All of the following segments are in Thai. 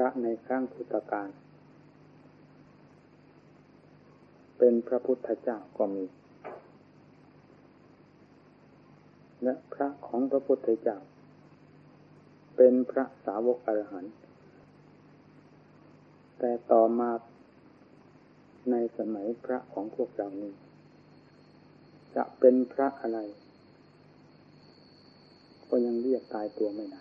ระในครั้งพุทธกาลเป็นพระพุทธเจ้าก็มีและพระของพระพุทธเจ้าเป็นพระสาวกอรหันต์แต่ต่อมาในสมัยพระของพวกเรานี้จะเป็นพระอะไรก็ยังเรียกตายตัวไม่ได้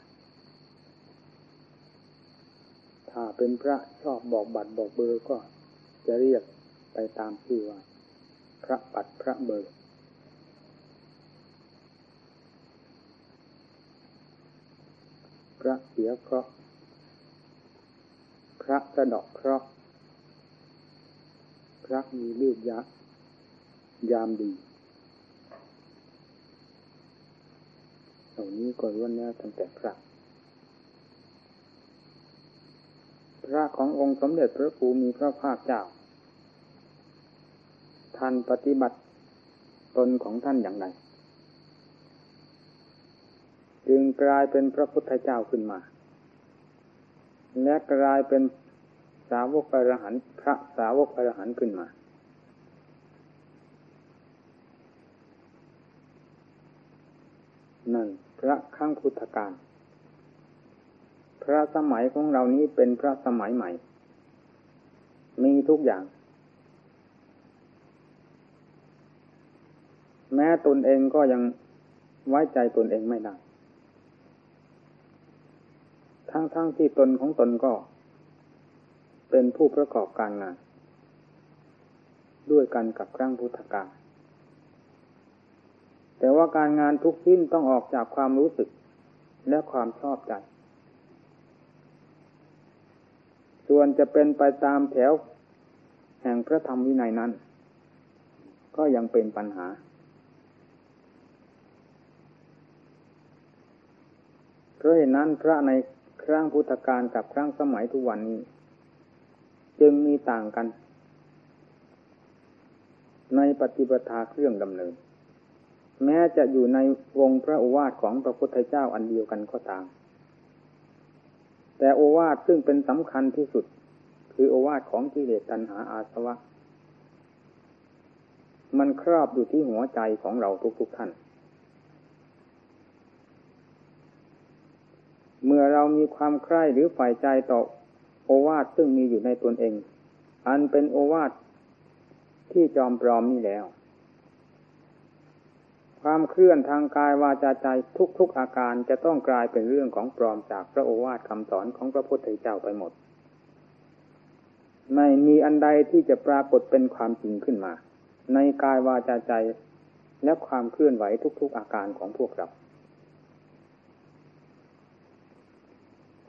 ถ้าเป็นพระชอบบอกบัตรบอกเบอร์ก็จะเรียกไปตามชื่อว่าพระบัตรพระเบอร์พระเสียเคราะห์พระสะเดาะเคราะห์พระมีฤทธิ์ยักษ์ยามดีเหล่านี้ก็ล้วนแล้วตั้งแต่พระพระขององค์สมเด็จพระภูมิพระภาคเจ้าท่านปฏิบัติตนของท่านอย่างไรจึงกลายเป็นพระพุทธเจ้าขึ้นมาและกลายเป็นสาวกอรหันต์พระสาวกอรหันต์ขึ้นมานั่นพระครั้งพุทธกาลพระสมัยของเรานี้เป็นพระสมัยใหม่มีทุกอย่างแม้ตนเองก็ยังไว้ใจตนเองไม่ได้ทั้งที่ตนของตนก็เป็นผู้ประกอบการงานด้วยกันกับครั้งพุทธกาลแต่ว่าการงานทุกชิ้นต้องออกจากความรู้สึกและความชอบใจส่วนจะเป็นไปตามแถวแห่งพระธรรมวินัยนั้นก็ยังเป็นปัญหาเพราะฉะนั้นพระในครั้งพุทธกาลกับครั้งสมัยทุกวันนี้จึงมีต่างกันในปฏิปทาเครื่องดำเนินแม้จะอยู่ในวงพระโอวาทของพระพุทธเจ้าอันเดียวกันก็ตามแต่โอวาทซึ่งเป็นสำคัญที่สุดคือโอวาทของกิเลสตัณหาอาสวะมันครอบอยู่ที่หัวใจของเราทุกท่านเมื่อเรามีความใคร่หรือใฝ่ใจต่อโอวาทซึ่งมีอยู่ในตนเองอันเป็นโอวาทที่จอมปลอมนี่แล้วความเคลื่อนทางกายวาจาใจทุกอาการจะต้องกลายเป็นเรื่องของปลอมจากพระโอวาทคำสอนของพระพุทธเจ้าไปหมดไม่มีอันใดที่จะปรากฏเป็นความจริงขึ้นมาในกายวาจาใจและความเคลื่อนไหวทุกอาการของพวกเรา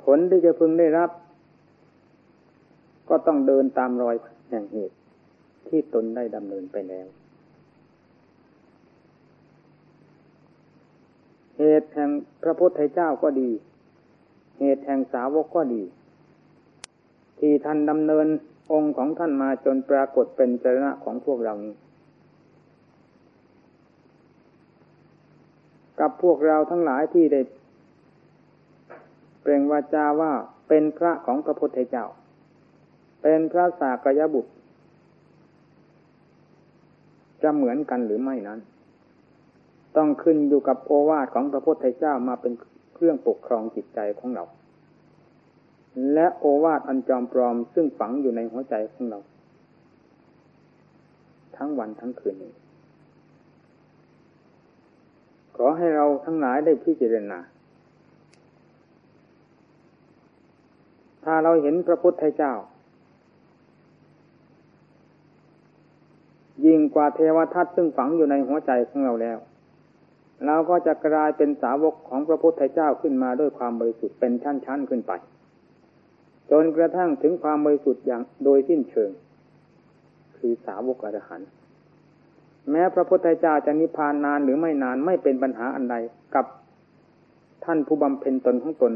ผลที่จะพึงได้รับก็ต้องเดินตามรอยแห่งเหตุที่ตนได้ดำเนินไปแล้วเหตุแห่งพระพุทธเจ้าก็ดีเหตุแห่งสาวกก็ดีที่ท่านดำเนินองค์ของท่านมาจนปรากฏเป็นจรณะของพวกเรานี้กับพวกเราทั้งหลายที่ได้เปล่งวาจาว่าเป็นพระของพระพุทธเจ้าเป็นพระสากยบุตรจะเหมือนกันหรือไม่นั้นต้องขึ้นอยู่กับโอวาทของพระพุทธเจ้ามาเป็นเครื่องปกครองจิตใจของเราและโอวาทอันจอมปลอมซึ่งฝังอยู่ในหัวใจของเราทั้งวันทั้งคืนนี้ขอให้เราทั้งหลายได้พิจารณาถ้าเราเห็นพระพุทธเจ้ายิ่งกว่าเทวทัตซึ่งฝังอยู่ในหัวใจของเราแล้วเราก็จะกลายเป็นสาวกของพระพุทธเจ้าขึ้นมาด้วยความบริสุทธิ์เป็นชั้นๆขึ้นไปจนกระทั่งถึงความบริสุทธิ์อย่างโดยสิ้นเชิงคือสาวกอรหันต์แม้พระพุทธเจ้าจะนิพพานนานหรือไม่นานไม่เป็นปัญหาอันใดกับท่านผู้บำเพ็ญตนของตน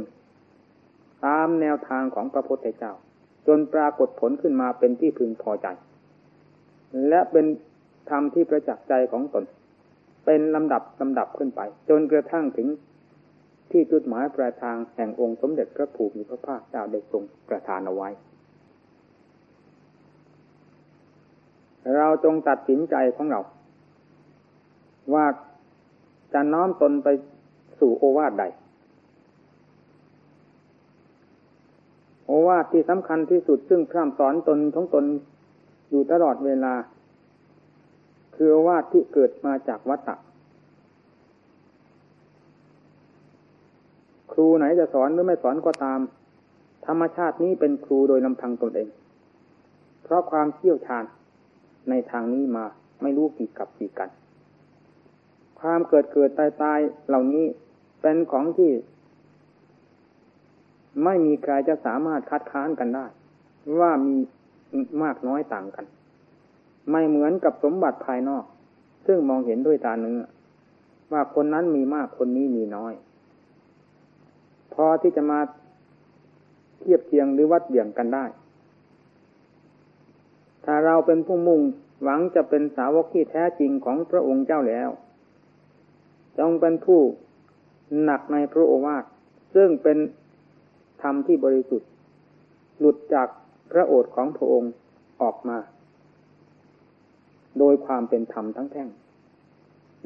ตามแนวทางของพระพุทธเจ้าจนปรากฏผลขึ้นมาเป็นที่พึงพอใจและเป็นธรรมที่ประจักษ์ใจของตนเป็นลำดับขึ้นไปจนกระทั่งถึง ที่จุดหมายปลายทางแห่งองค์สมเด็จพระภูมิพระภาคเจ้าได้ทรงประทานเอาไว้เราจงตัดสินใจของเราว่าจะน้อมตนไปสู่โอวาทใดโอวาทที่สำคัญที่สุดซึ่งพร่ำสอนตนของตนอยู่ตลอดเวลาคือโอวาทที่เกิดมาจากวัตตะครูไหนจะสอนหรือไม่สอนก็ตามธรรมชาตินี้เป็นครูโดยลำพังตนเองเพราะความเชี่ยวชาญในทางนี้มาไม่รู้กี่กับกี่กันความเกิดตายเหล่านี้เป็นของที่ไม่มีใครจะสามารถคัดค้านกันได้ว่ามีมากน้อยต่างกันไม่เหมือนกับสมบัติภายนอกซึ่งมองเห็นด้วยตาเนื้อว่าคนนั้นมีมากคนนี้มีน้อยพอที่จะมาเทียบเทียงหรือวัดเบี่ยงกันได้ถ้าเราเป็นผู้มุ่งหวังจะเป็นสาวกที่แท้จริงของพระองค์เจ้าแล้วจงเป็นผู้หนักในพระโอวาทซึ่งเป็นธรรมที่บริสุทธิ์หลุดจากพระโอษฐ์ของพระองค์ออกมาโดยความเป็นธรรมทั้งแท่ง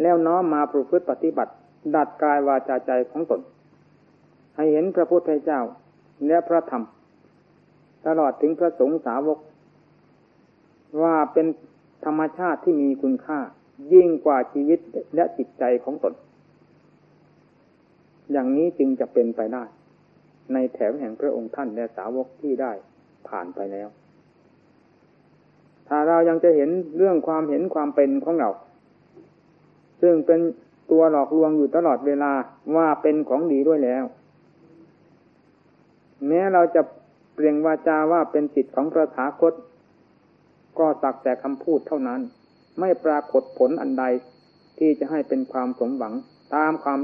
แล้วน้อมมาประพฤติปฏิบัติดัดกายวาจาใจของตนให้เห็นพระพุทธเจ้าและพระธรรมตลอดถึงพระสงฆ์สาวกว่าเป็นธรรมชาติที่มีคุณค่ายิ่งกว่าชีวิตและจิตใจของตนอย่างนี้จึงจะเป็นไปได้ในแถวแห่งพระองค์ท่านและสาวกที่ได้ผ่านไปแล้วถ้าเรายังจะเห็นเรื่องความเห็นความเป็นของเราซึ่งเป็นตัวหลอกลวงอยู่ตลอดเวลาว่าเป็นของดีด้วยแล้วแม้เราจะเปล่งวาจาว่าเป็นจิตของพระสาคตก็สักแต่คำพูดเท่านั้นไม่ปรากฏผลอันใดที่จะให้เป็นความสมหวังตามความ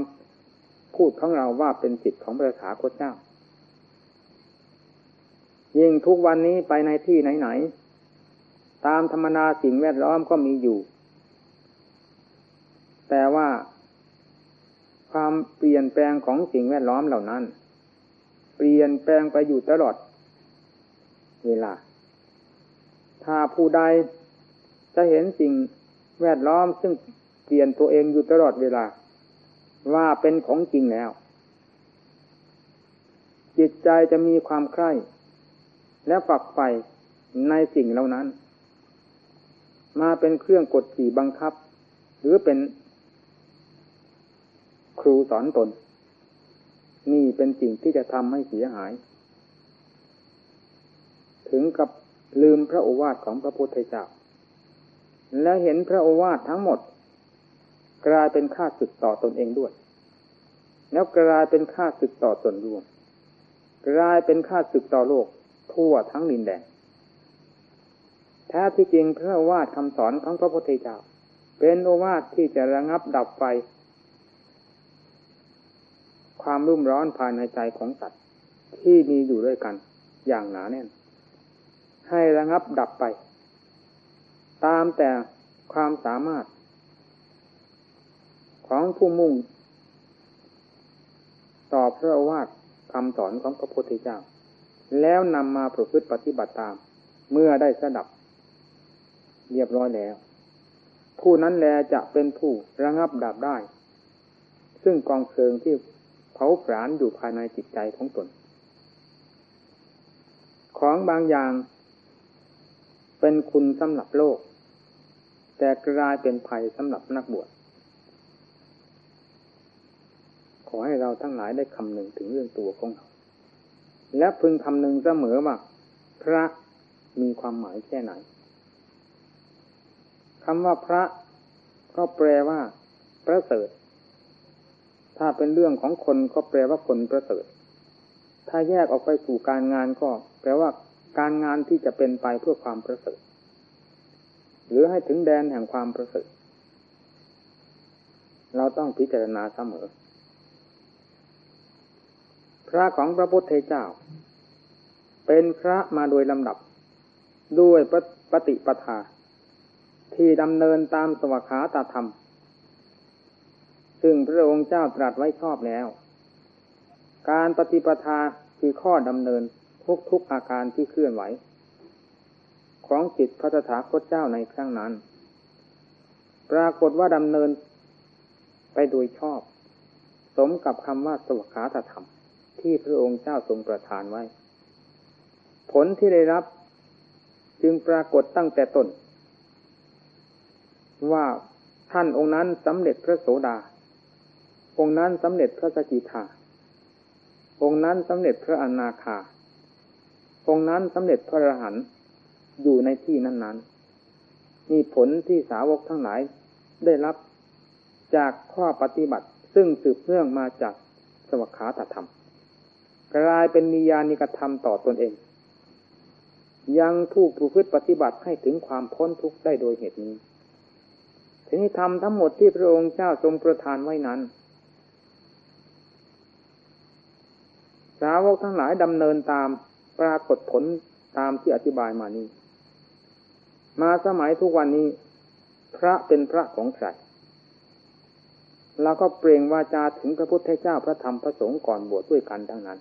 พูดของเราว่าเป็นจิตของพระสาคตเจ้ายิ่งทุกวันนี้ไปในที่ไหนๆตามธรรมนาสิ่งแวดล้อมก็มีอยู่แต่ว่าความเปลี่ยนแปลงของสิ่งแวดล้อมเหล่านั้นเปลี่ยนแปลงไปอยู่ตลอดเวลาถ้าผู้ใดจะเห็นสิ่งแวดล้อมซึ่งเปลี่ยนตัวเองอยู่ตลอดเวลาว่าเป็นของจริงแล้วจิตใจจะมีความใคร่และฝักใฝ่ในสิ่งเหล่านั้นมาเป็นเครื่องกดขี่บังคับหรือเป็นครูสอนตนนี่เป็นสิ่งที่จะทำให้เสียหายถึงกับลืมพระโอวาทของพระพุทธเจ้าและเห็นพระโอวาททั้งหมดกลายเป็นค่าศึกต่อตนเองด้วยแล้วกลายเป็นค่าศึกต่อส่วนรวมกลายเป็นค่าศึกต่อโลกทั่วทั้งดินแดนแท้ที่จริงพระโอวาทคำสอนของพระพุทธเจ้าเป็นโอวาทที่จะระงับดับไฟความรุ่มร้อนภายในใจของสัตว์ที่มีอยู่ด้วยกันอย่างหนาแน่นให้ระงับดับไปตามแต่ความสามารถของผู้มุ่งต่อพระโอวาทคำสอนของพระพุทธเจ้าแล้วนำมาประพฤติปฏิบัติตามเมื่อได้สดับเรียบร้อยแล้วผู้นั้นแลจะเป็นผู้ระงับดับได้ซึ่งกองเพลิงที่เผาผลาญอยู่ภายในจิตใจของตนของบางอย่างเป็นคุณสำหรับโลกแต่กลายเป็นภัยสำหรับนักบวชขอให้เราทั้งหลายได้คำนึงถึงเรื่องตัวของเราและพึงคำนึงเสมอว่าพระมีความหมายแค่ไหนคำว่าพระก็แปลว่าประเสริฐถ้าเป็นเรื่องของคนก็แปลว่าคนประเสริฐถ้าแยกออกไปสู่การงานก็แปลว่าการงานที่จะเป็นไปเพื่อความประเสริฐหรือให้ถึงแดนแห่งความประเสริฐเราต้องพิจารณาเสมอพระของพระพุทธเจ้าเป็นพระมาโดยลำดับด้วยปฏิปทาที่ดำเนินตามสวขาตธรรมซึ่งพระองค์เจ้าตรัสไว้ชอบแล้ว การปฏิปทาคือข้อดำเนินทุกอาการที่เคลื่อนไหวของจิตพระตถาคตเจ้าในครั้งนั้นปรากฏว่าดำเนินไปโดยชอบสมกับคำว่าสวขาตธรรมที่พระองค์เจ้าทรงประทานไว้ผลที่ได้รับจึงปรากฏตั้งแต่ต้นว่าท่านองค์นั้นสำเร็จพระโสดาองค์นั้นสำเร็จพระสกิทาองค์นั้นสำเร็จพระอนาคาองค์นั้นสำเร็จพระอรหันต์อยู่ในที่นั้นๆมีผลที่สาวกทั้งหลายได้รับจากข้อปฏิบัติซึ่งสืบเนื่องมาจากสวขาตธรรมกลายเป็นมีญาณิกธรรมต่อตนเองยังผู้ประพฤติปฏิบัติให้ถึงความพ้นทุกข์ได้โดยเหตุนี้ทีนี้ธรรมทั้งหมดที่พระองค์เจ้าทรงประทานไว้นั้นสาวกทั้งหลายดำเนินตามปรากฏผลตามที่อธิบายมานี้มาสมัยทุกวันนี้พระเป็นพระของใครแล้วก็เปล่งวาจาถึงพระพุทธเจ้าพระธรรมพระสงฆ์ก่อนบวชด้วยกันทั้งนั้น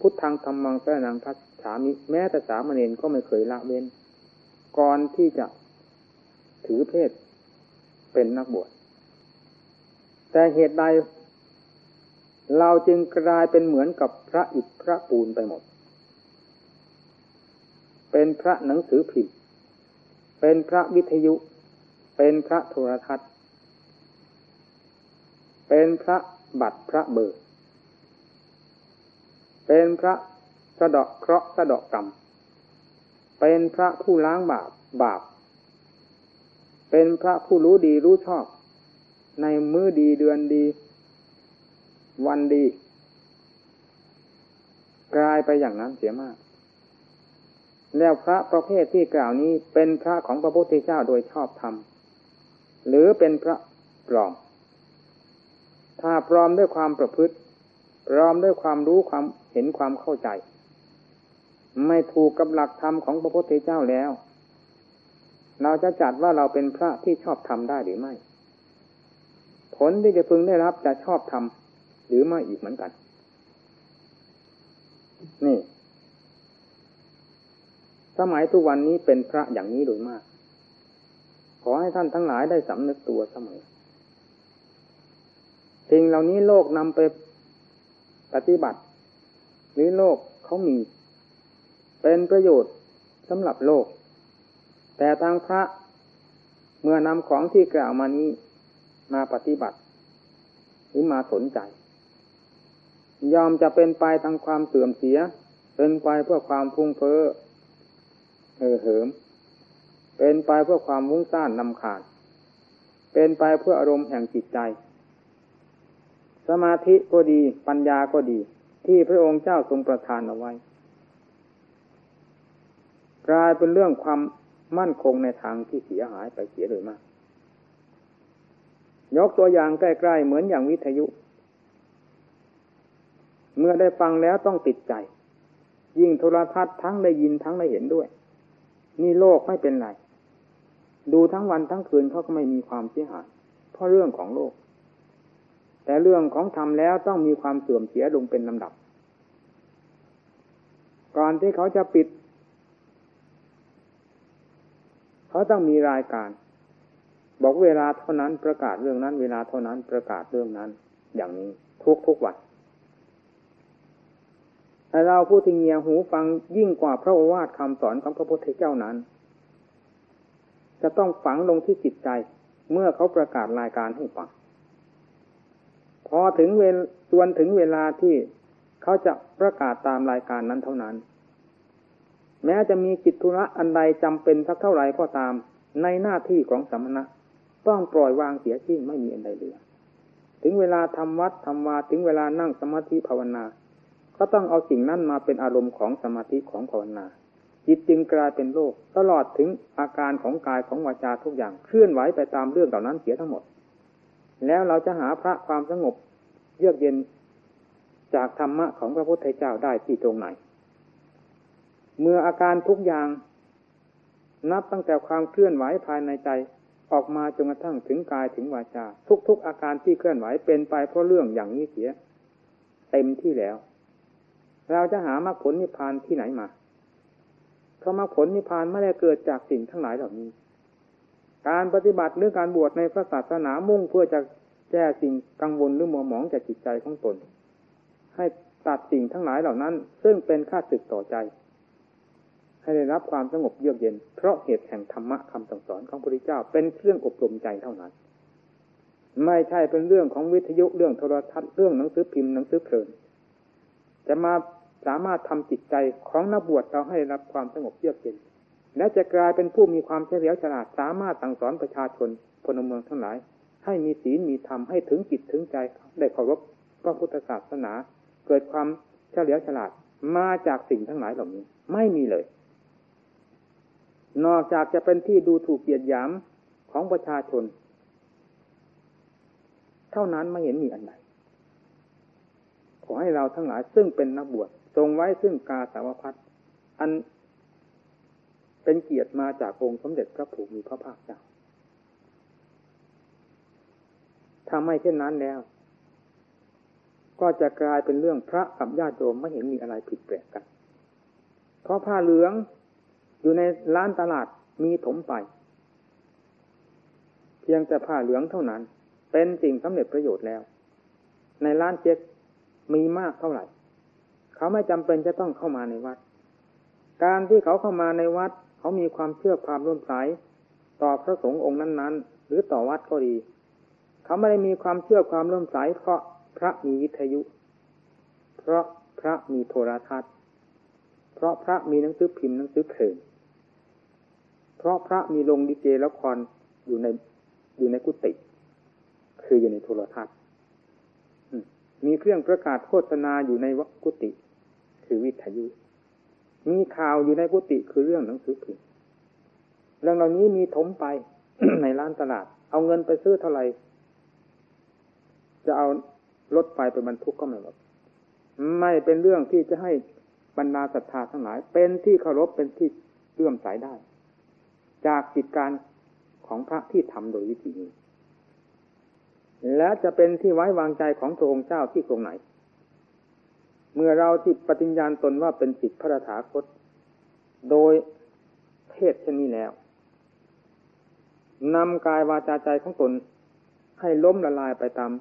พุทธังธัมมังสรณังคัจฉามิแม้แต่สามเณรก็ไม่เคยละเว้นก่อนที่จะถือเพศเป็นนักบวชแต่เหตุใดเราจึงกลายเป็นเหมือนกับพระอิฐพระปูนไปหมดเป็นพระหนังสือพิมพ์เป็นพระวิทยุเป็นพระโทรทัศน์เป็นพระบัตรพระเบอร์เป็นพระสะเดาะเคราะห์สะเดาะกรรมเป็นพระผู้ล้างบาปเป็นพระผู้รู้ดีรู้ชอบในมื้อดีเดือนดีวันดีกลายไปอย่างนั้นเสียมากแล้วพระประเภทที่กล่าวนี้เป็นพระของพระพุทธเจ้าโดยชอบธรรมหรือเป็นพระปลอมถ้าปลอมด้วยความประพฤติปลอมด้วยความรู้ความเห็นความเข้าใจไม่ถูกกับหลักธรรมของพระพุทธเจ้าแล้วเราจะจัดว่าเราเป็นพระที่ชอบธรรมได้หรือไม่ผลที่จะพึงได้รับจะชอบธรรมหรือไม่อีกเหมือนกันนี่สมัยทุกวันนี้เป็นพระอย่างนี้โดยมากขอให้ท่านทั้งหลายได้สำนึกตัวเสมอสิ่งเหล่านี้โลกนำไปปฏิบัติหรือโลกเขามีเป็นประโยชน์สำหรับโลกแต่ทางพระเมื่อนำของที่กล่าวมานี้มาปฏิบัติหรือมาสนใจยอมจะเป็นไปทางความเสื่อมเสียเป็นไปเพื่อความฟุ้งเฟ้อเหิมเป็นไปเพื่อความมุ่งสร้างนำขาดเป็นไปเพื่ออารมณ์แห่งจิตใจสมาธิก็ดีปัญญาก็ดีที่พระองค์เจ้าทรงประทานเอาไว้กลายเป็นเรื่องความมั่นคงในทางที่เสียหายไปเสียเลยมากยกตัวอย่างใกล้ๆเหมือนอย่างวิทยุเมื่อได้ฟังแล้วต้องติดใจยิ่งโทรทัศน์ทั้งได้ยินทั้งได้เห็นด้วยนี่โลกไม่เป็นไรดูทั้งวันทั้งคืนเขาก็ไม่มีความเสียหายเพราะเรื่องของโลกแต่เรื่องของธรรมแล้วต้องมีความเสื่อมเสียลงเป็นลำดับก่อนที่เขาจะปิดเขาต้องมีรายการบอกเวลาเท่านั้นประกาศเรื่องนั้นเวลาเท่านั้นประกาศเรื่องนั้นอย่างนี้ทุกวันแต่เราผู้ที่เงี่ยหูฟังยิ่งกว่าพระโอวาทคำสอนของพระพุทธเจ้านั้นจะต้องฝังลงที่จิตใจเมื่อเขาประกาศรายการให้ฟังพอถึงเวลาที่เขาจะประกาศตามรายการนั้นเท่านั้นแม้จะมีกิจธุระอันใดจำเป็นสักเท่าไหร่ก็ตามในหน้าที่ของสมณะต้องปล่อยวางเสียทิ้งไม่มีอันใดเหลือถึงเวลาทำวัดทำวาถึงเวลานั่งสมาธิภาวนาก็ต้องเอาสิ่งนั้นมาเป็นอารมณ์ของสมาธิของภาวนาจิตจึงกลายเป็นโลกตลอดถึงอาการของกายของวาจาทุกอย่างเคลื่อนไหวไปตามเรื่องเหล่านั้นเสียทั้งหมดแล้วเราจะหาพระความสงบเยือกเย็นจากธรรมะของพระพุทธเจ้าได้ที่ตรงไหนเมื่ออาการทุกอย่างนับตั้งแต่ความเคลื่อนไหวภายในใจออกมาจนกระทั่งถึงกายถึงวาจาทุกๆอาการที่เคลื่อนไหวเป็นไปเพราะเรื่องอย่างนี้เสียเต็มที่แล้ว เราจะหามรรคผลนิพพานที่ไหนมาเพราะมรรคผลนิพพานไม่ได้เกิดจากสิ่งทั้งหลายเหล่านี้การปฏิบัติหรือการบวชในพระศาสนามุ่งเพื่อจะแก้สิ่งกังวลหรือมัวหมองจากจิตใจของตนให้ตัดสิ่งทั้งหลายเหล่านั้นซึ่งเป็นข้าศึกต่อใจให้ได้รับความสงบเยือกเย็นเพราะเหตุแห่งธรรมะคำสั่งสอนของพระพุทธเจ้าเป็นเครื่องอบรมใจเท่านั้นไม่ใช่เป็นเรื่องของวิทยุเรื่องโทรทัศน์เรื่องหนังสือพิมพ์หนังสือเพลินจะมาสามารถทำจิตใจของนักบวชเราให้รับความสงบเยือกเย็นและจะกลายเป็นผู้มีความเฉลียวฉลาดสามารถสั่งสอนประชาชนพลเมืองทั้งหลายให้มีศีลมีธรรมให้ถึงจิตถึงใจได้เคารพพระพุทธศาสนาเกิดความเฉลียวฉลาดมาจากสิ่งทั้งหลายเหล่านี้ไม่มีเลยนอกจากจะเป็นที่ดูถูกเหยียดหยามของประชาชนเท่านั้นไม่เห็นมีอันใดขอให้เราทั้งหลายซึ่งเป็นนักบวชทรงไว้ซึ่งกาสาวพัสอันเป็นเกียรติมาจากองค์สมเด็จพระภูมิพระภาคเจ้าถ้าไม่เช่นนั้นแล้วก็จะกลายเป็นเรื่องพระกับญาติโยมไม่เห็นมีอะไรผิดแปลกกันเพราะผ้าเหลืองอยู่ในร้านตลาดมีถมไปเพียงแต่ผ้าเหลืองเท่านั้นเป็นสิ่งสำเร็จประโยชน์แล้วในร้านเจ๊กมีมากเท่าไหร่เขาไม่จำเป็นจะต้องเข้ามาในวัดการที่เขาเข้ามาในวัดเขามีความเชื่อความร่วมสายต่อพระสงฆ์องค์นั้นๆหรือต่อวัดก็ดีเขาไม่ได้มีความเชื่อความร่วมสายเพราะพระมีวิทยุเพราะพระมีโทรทัศน์เพราะพระมีหนังสือพิมพ์หนังสือเพลงเพราะพระมีลงดีเจละครอยู่ในกุฏิคืออยู่ในโทรทัศน์มีเครื่องประกาศโฆษณาอยู่ในกุฏิคือวิทยุมีข่าวอยู่ในกุฏิคือเรื่องหนังสือพิมพ์เรื่องเหล่านี้มีถมไป ในร้านตลาดเอาเงินไปซื้อเท่าไหร่จะเอารถไฟไปบรรทุกก็ไม่หมดไม่เป็นเรื่องที่จะให้บรรดาศรัทธาทั้งหลายเป็นที่เคารพเป็นที่เลื่อมใสได้จากกิจการของพระที่ทำโดยวิธีนี้และจะเป็นที่ไว้วางใจของพระองค์เจ้าที่ตรงไหนเมื่อเราที่ปฏิญญาณตนว่าเป็นศิษย์พระตถาคตโดยเพศเช่นนี้แล้วนำกายวาจาใจของตนให้ล้มละลายไปตาม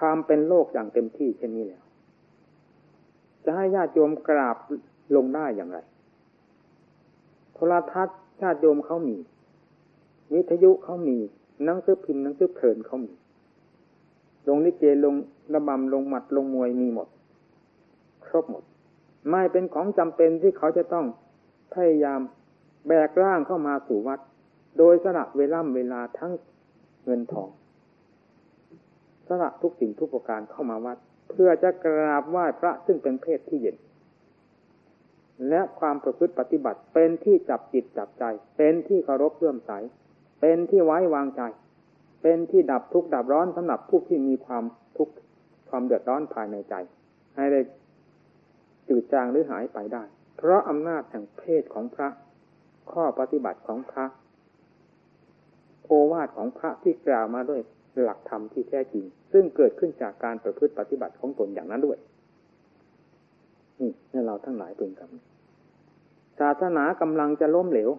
ความเป็นโลกอย่างเต็มที่เช่นนี้แล้วจะให้ญาติโยมกราบลงได้อย่างไรโทรทัศน์ญาติโยมเขามีวิทยุเขามีหนังสือพิมพ์หนังสือเพลินเขามีลงลิเกลงระบำลงหมัดลงมวยมีหมดครบหมดไม่เป็นของจำเป็นที่เขาจะต้องพยายามแบกร่างเข้ามาสู่วัดโดยสละเวลาทั้งเงินทองสละทุกสิ่งทุกประการเข้ามาวัดเพื่อจะกราบไหว้พระซึ่งเป็นเพศที่เย็นและความประพฤติปฏิบัติเป็นที่จับจิตจับใจเป็นที่เคารพเลื่อมใสเป็นที่ไว้วางใจเป็นที่ดับทุกข์ดับร้อนสำหรับผู้ที่มีความทุกข์ความเดือดร้อนภายในใจให้ได้จืดจางหรือหายไปได้เพราะอำนาจแห่งเพศของพระข้อปฏิบัติของพระโอวาทของพระที่กล่าวมาด้วยหลักธรรมที่แท้จริงซึ่งเกิดขึ้นจากการประพฤติปฏิบัติของตนอย่างนั้นด้วยนี่ให้เราทั้งหลายพึงกำหนดศาสนากำลังจะล้มเหลว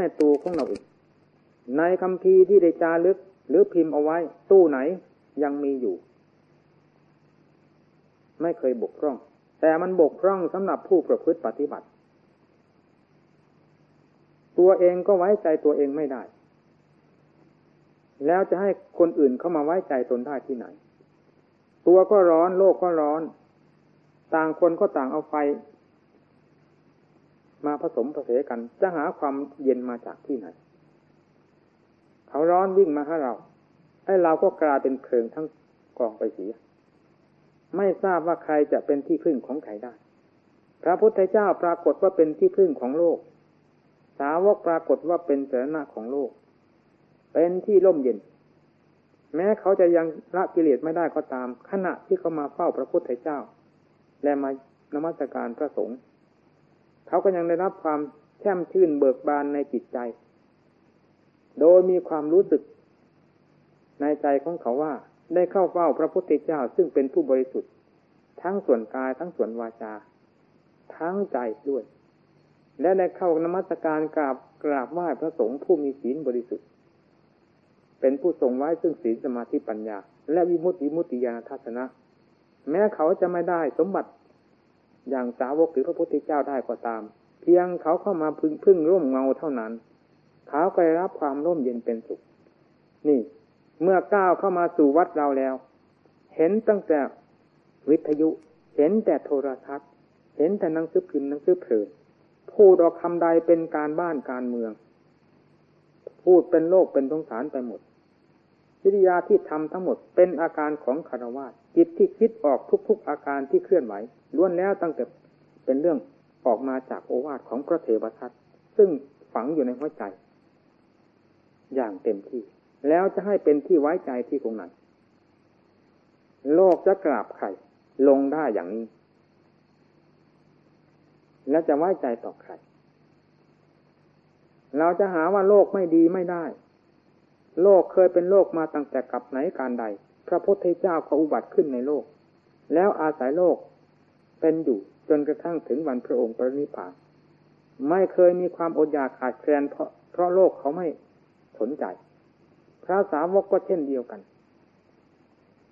ในตัวของเราอีกในคำพีที่ได้จารึกหรือพิมพ์เอาไว้ตู้ไหนยังมีอยู่ไม่เคยบกพร่องแต่มันบกพร่องสำหรับผู้ประพฤติปฏิบัติตัวเองก็ไว้ใจตัวเองไม่ได้แล้วจะให้คนอื่นเข้ามาไว้ใจตนได้ที่ไหนตัวก็ร้อนโลกก็ร้อนต่างคนก็ต่างเอาไฟมาผสมผสานกันจะหาความเย็นมาจากที่ไหนเขาร้อนวิ่งมาหาเราไอ้เราก็กลายเป็นเพลิงทั้งกองไปเสียไม่ทราบว่าใครจะเป็นที่พึ่งของใครได้พระพุทธเจ้าปรากฏว่าเป็นที่พึ่งของโลกสาวกปรากฏว่าเป็นสรณะของโลกเป็นที่ร่มเย็นแม้เขาจะยังละกิเลสไม่ได้ก็ตามขณะที่เขามาเฝ้าพระพุทธเจ้าและมานมัสการพระสงฆ์เขาก็ยังได้รับความแช่มชื่นเบิกบานในจิตใจโดยมีความรู้สึกในใจของเขาว่าได้เข้าเฝ้าพระพุทธเจ้าซึ่งเป็นผู้บริสุทธิ์ ทั้งส่วนกายทั้งส่วนวาจาทั้งใจด้วยและได้เข้านมัสการกราบไหว้พระสงฆ์ผู้มีศีลบริสุทธิ์เป็นผู้ทรงไว้ซึ่งศีลสมาธิปัญญาและวิมุตติญาณทัศนะแม้เขาจะไม่ได้สมบัติอย่างสาวกหรือพระพุทธเจ้าได้ก็ตามเพียงเขาเข้ามาพึ่งร่มเงาเท่านั้นเขาก็ได้รับความร่มเย็นเป็นสุขนี่เมื่อก้าวเข้ามาสู่วัดเราแล้วเห็นตั้งแต่วิทยุเห็นแต่โทรทัศน์เห็นแต่หนังสือพิมพ์หนังสือเพลินพูดออกคำใดเป็นการบ้านการเมืองพูดเป็นโลกเป็นสงสารไปหมดกิริยาที่ทำทั้งหมดเป็นอาการของคฤหัสถ์จิตที่คิดออกทุกๆอาการที่เคลื่อนไหวล้วนแล้วตั้งแต่เป็นเรื่องออกมาจากโอวาทของพระเถรทัตซึ่งฝังอยู่ในหัวใจอย่างเต็มที่แล้วจะให้เป็นที่ไว้ใจที่ตรงไหนโลกจะกราบใครลงได้อย่างนี้และจะไว้ใจต่อใครเราจะหาว่าโลกไม่ดีไม่ได้โลกเคยเป็นโลกมาตั้งแต่กับไหนการใดพระพุทธเจ้าก็อุบัติขึ้นในโลกแล้วอาศัยโลกเป็นอยู่จนกระทั่งถึงวันพระองค์ปรินิพพานไม่เคยมีความอดอยากขาดแคลนเพราะโลกเขาไม่สนใจพระสาวกก็เช่นเดียวกัน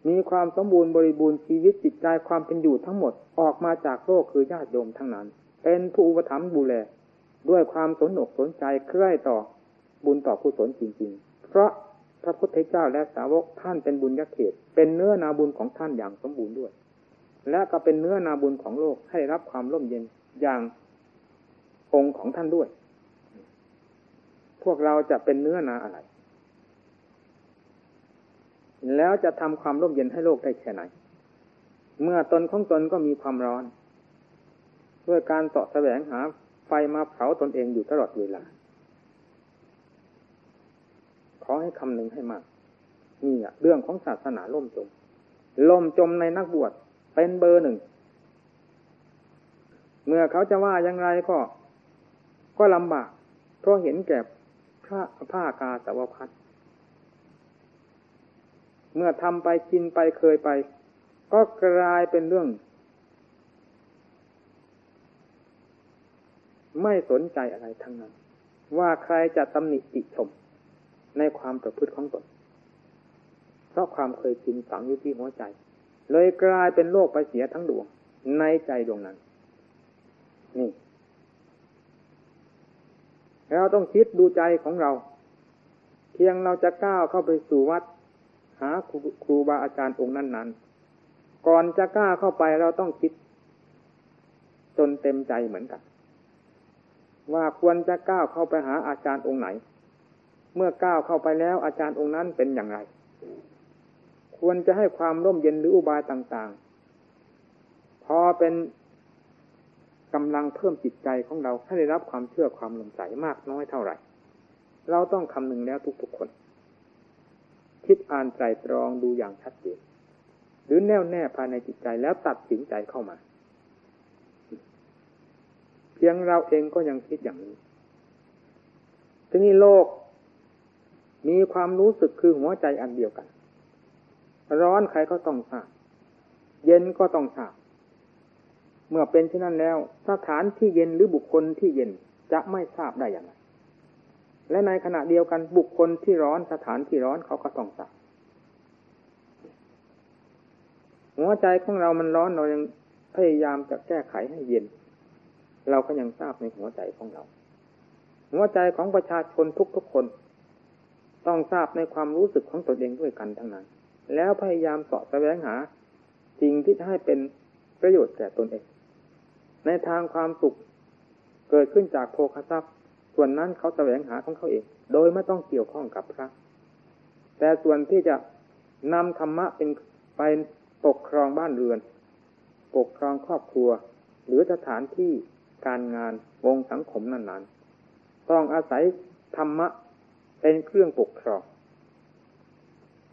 มีความสมบูรณ์บริบูรณ์ชีวิตจิตใจความเป็นอยู่ทั้งหมดออกมาจากโลกคือญาติโยมทั้งนั้นเป็นผู้อุปถัมภ์ดูแลด้วยความสนอกสนใจใคร่ต่อบุญต่อกุศลจริงๆเพราะพระพุทธเจ้าและสาวกท่านเป็นบุญญาเขตเป็นเนื้อนาบุญของท่านอย่างสมบูรณ์ด้วยและก็เป็นเนื้อนาบุญของโลกให้รับความร่มเย็นอย่างองค์ของท่านด้วยพวกเราจะเป็นเนื้อนาอะไรแล้วจะทำความร่มเย็นให้โลกได้แค่ไหนเมื่อตนของตนก็มีความร้อนด้วยการเสาะแสวงหาไฟมาเผาตนเองอยู่ตลอดเวลาขอให้คำนึงให้มากนี่อ่ะเรื่องของศาสนาล่มจมในนักบวชเป็นเบอร์หนึ่งเมื่อเขาจะว่าอย่างไรก็ลำบากเพราะเห็นแก่พระผ้ากาสาวพัสต์เมื่อทำไปกินไปเคยไปก็กลายเป็นเรื่องไม่สนใจอะไรทั้งนั้นว่าใครจะตำหนิติชมในความประพฤติของตนเพราะความเคยชินฝังอยู่ที่หัวใจเลยกลายเป็นโลกไปเสียทั้งดวงในใจดวงนั้นนี่เราต้องคิดดูใจของเราเพียงเราจะก้าวเข้าไปสู่วัดหาครูบาอาจารย์องค์นั้นๆก่อนจะกล้าเข้าไปเราต้องคิดจนเต็มใจเหมือนกันว่าควรจะก้าวเข้าไปหาอาจารย์องค์ไหนเมื่อก้าวเข้าไปแล้วอาจารย์องค์นั้นเป็นอย่างไรควรจะให้ความร่มเย็นหรืออุบายต่างๆพอเป็นกำลังเพิ่มจิตใจของเราให้ได้รับความเชื่อความหลงใสมากน้อยเท่าไหร่เราต้องคำนึงแล้วทุกๆคนคิดอ่านไตรตรองดูอย่างชัดเจนหรือแน่วแน่ภายในจิตใจแล้วตัดสินใจเข้ามาเพียงเราเองก็ยังคิดอย่างนี้ที่นี่โลกมีความรู้สึกคือหัวใจอันเดียวกันร้อนใครก็ต้องทราบเย็นก็ต้องทราบเมื่อเป็นเช่นนั้นแล้วสถานที่เย็นหรือบุคคลที่เย็นจะไม่ทราบได้อย่างไรและในขณะเดียวกันบุคคลที่ร้อนสถานที่ร้อนเขาก็ต้องทราบหัวใจของเรามันร้อนเรายังพยายามจะแก้ไขให้เย็นเราก็ยังทราบในหัวใจของเราหัวใจของประชาชนทุกคนต้องทราบในความรู้สึกของตนเองด้วยกันทั้งนั้นแล้วพยายามเสาะแสวงหาสิ่งที่จะให้เป็นประโยชน์แก่ตนเองในทางความสุขเกิดขึ้นจากโภคทรัพย์ส่วนนั้นเขาแสวงหาของเขาเองโดยไม่ต้องเกี่ยวข้องกับพระแต่ส่วนที่จะนำธรรมะเป็นไปปกครองบ้านเรือนปกครองครอบครัวหรือสถานที่การงานวงสังคมนั้นๆต้องอาศัยธรรมะเป็นเครื่องปกครอง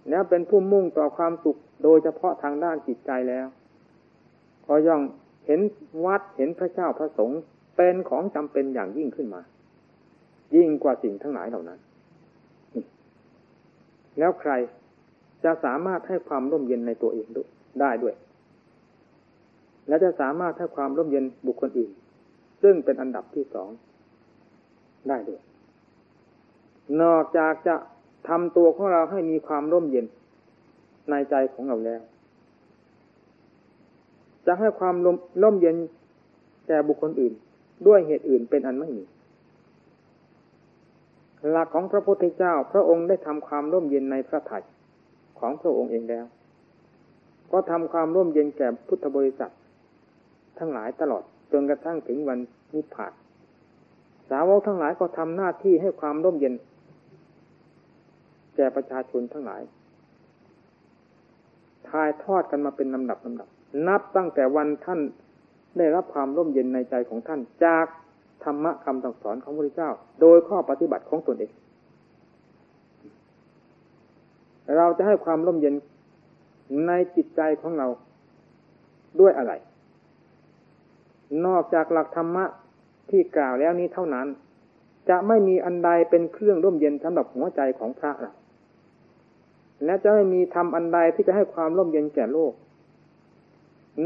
และเป็นผู้มุ่งต่อความสุขโดยเฉพาะทางด้านจิตใจแล้วก็ย่อมเห็นวัดเห็นพระเจ้าพระสงฆ์เป็นของจำเป็นอย่างยิ่งขึ้นมายิ่งกว่าสิ่งทั้งหลายเหล่านั้นแล้วใครจะสามารถให้ความร่มเย็นในตัวเองได้ด้วย และจะสามารถให้ความร่มเย็นบุคคลอื่นซึ่งเป็นอันดับที่สองได้ด้วยนอกจากจะทำตัวของเราให้มีความร่มเย็นในใจของเราแล้วจะให้ความร่มเย็นแก่บุคคลอื่นด้วยเหตุอื่นเป็นอันไม่มีหลักของพระพุทธเจ้าพระองค์ได้ทำความร่มเย็นในพระทัยของพระองค์เองแล้วก็ทำความร่มเย็นแก่พุทธบริษัททั้งหลายตลอดจนกระทั่งถึงวันนิพพานสาวกทั้งหลายก็ทำหน้าที่ให้ความร่มเย็นแก่ประชาชนทั้งหลายทายทอดกันมาเป็นลำดับลำดับนับตั้งแต่วันท่านได้รับความร่มเย็นในใจของท่านจากธรรมะคำสั่งสอนของพระพุทธเจ้าโดยข้อปฏิบัติของตนเองเราจะให้ความร่มเย็นในจิตใจของเราด้วยอะไรนอกจากหลักธรรมะที่กล่าวแล้วนี้เท่านั้นจะไม่มีอันใดเป็นเครื่องร่มเย็นสำหรับหัวใจของพระเราและจะไม่มีธรรมอันใดที่จะให้ความร่มเย็นแก่โลก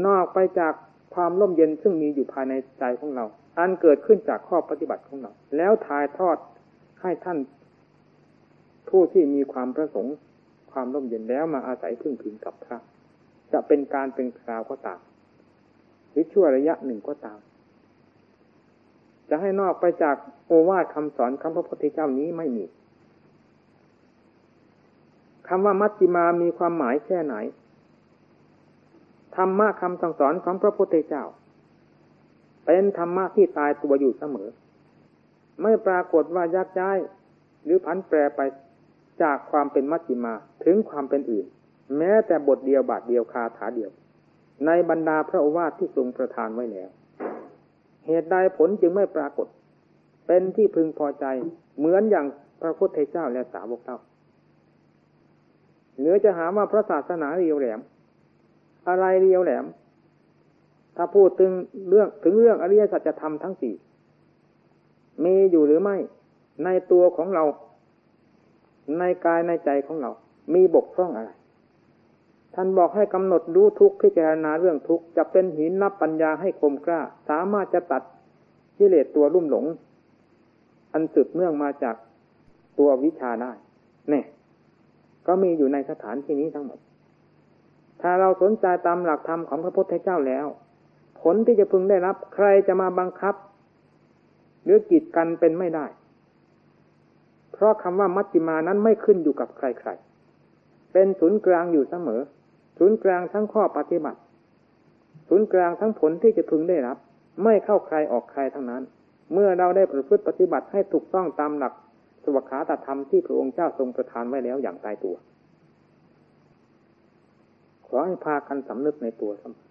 นอกไปจากความร่มเย็นซึ่งมีอยู่ภายในใจของเราอันเกิดขึ้นจากข้อปฏิบัติของเราแล้วถ่ายทอดให้ท่านผู้ที่มีความประสงค์ความร่มเย็นแล้วมาอาศัยพึ่งพิงกับพระจะเป็นการเป็นคราวก็ตามหรือชั่วระยะหนึ่งก็ตามจะให้นอกไปจากโอวาทคำสอนคำพระพุทธเจ้านี้ไม่มีคำว่ามัชฌิมามีความหมายแค่ไหนธรรมะคำสั่งสอนของพระพุทธเจ้าเป็นธรรมะที่ตายตัวอยู่เสมอไม่ปรากฏว่ายักย้ายหรือผันแปรไปจากความเป็นมัชฌิมาถึงความเป็นอื่นแม้แต่บทเดียวบาทเดียวคาถาเดียวในบรรดาพระโอวาทที่ทรงประทานไว้แล้วเหตุใดผลจึงไม่ปรากฏเป็นที่พึงพอใจเหมือนอย่างพระพุทธเจ้าและสาวกเจ้าเหลือจะหาว่าพระศาสนาเรียวแหลมอะไรเรียวแหลมถ้าพูดถึงเรื่องอริยสัจธรรมทั้งสี่มีอยู่หรือไม่ในตัวของเราในกายในใจของเรามีบกพร่องอะไรท่านบอกให้กำหนดรู้ทุกข์พิจารณาเรื่องทุกข์จะเป็นหินรับปัญญาให้คมกล้าสามารถจะตัดกิเลสตัวลุ่มหลงอันสืบเนื่องมาจากตัววิชาได้นี่ก็มีอยู่ในสถานที่นี้ทั้งหมดถ้าเราสนใจตามหลักธรรมของพระพุทธเจ้าแล้วผลที่จะพึงได้รับใครจะมาบังคับหรือกีดกันเป็นไม่ได้เพราะคำว่ามัชฌิมานั้นไม่ขึ้นอยู่กับใครๆเป็นศูนย์กลางอยู่เสมอศูนย์กลางทั้งข้อปฏิบัติศูนย์กลางทั้งผลที่จะพึงได้รับไม่เข้าใครออกใครทั้งนั้นเมื่อเราได้ประพฤติปฏิบัติให้ถูกต้องตามหลักสวากขาตธรรมที่พระองค์เจ้าทรงประทานไว้แล้วอย่างตายตัวขอให้พากันสำนึกในตัวเสมอ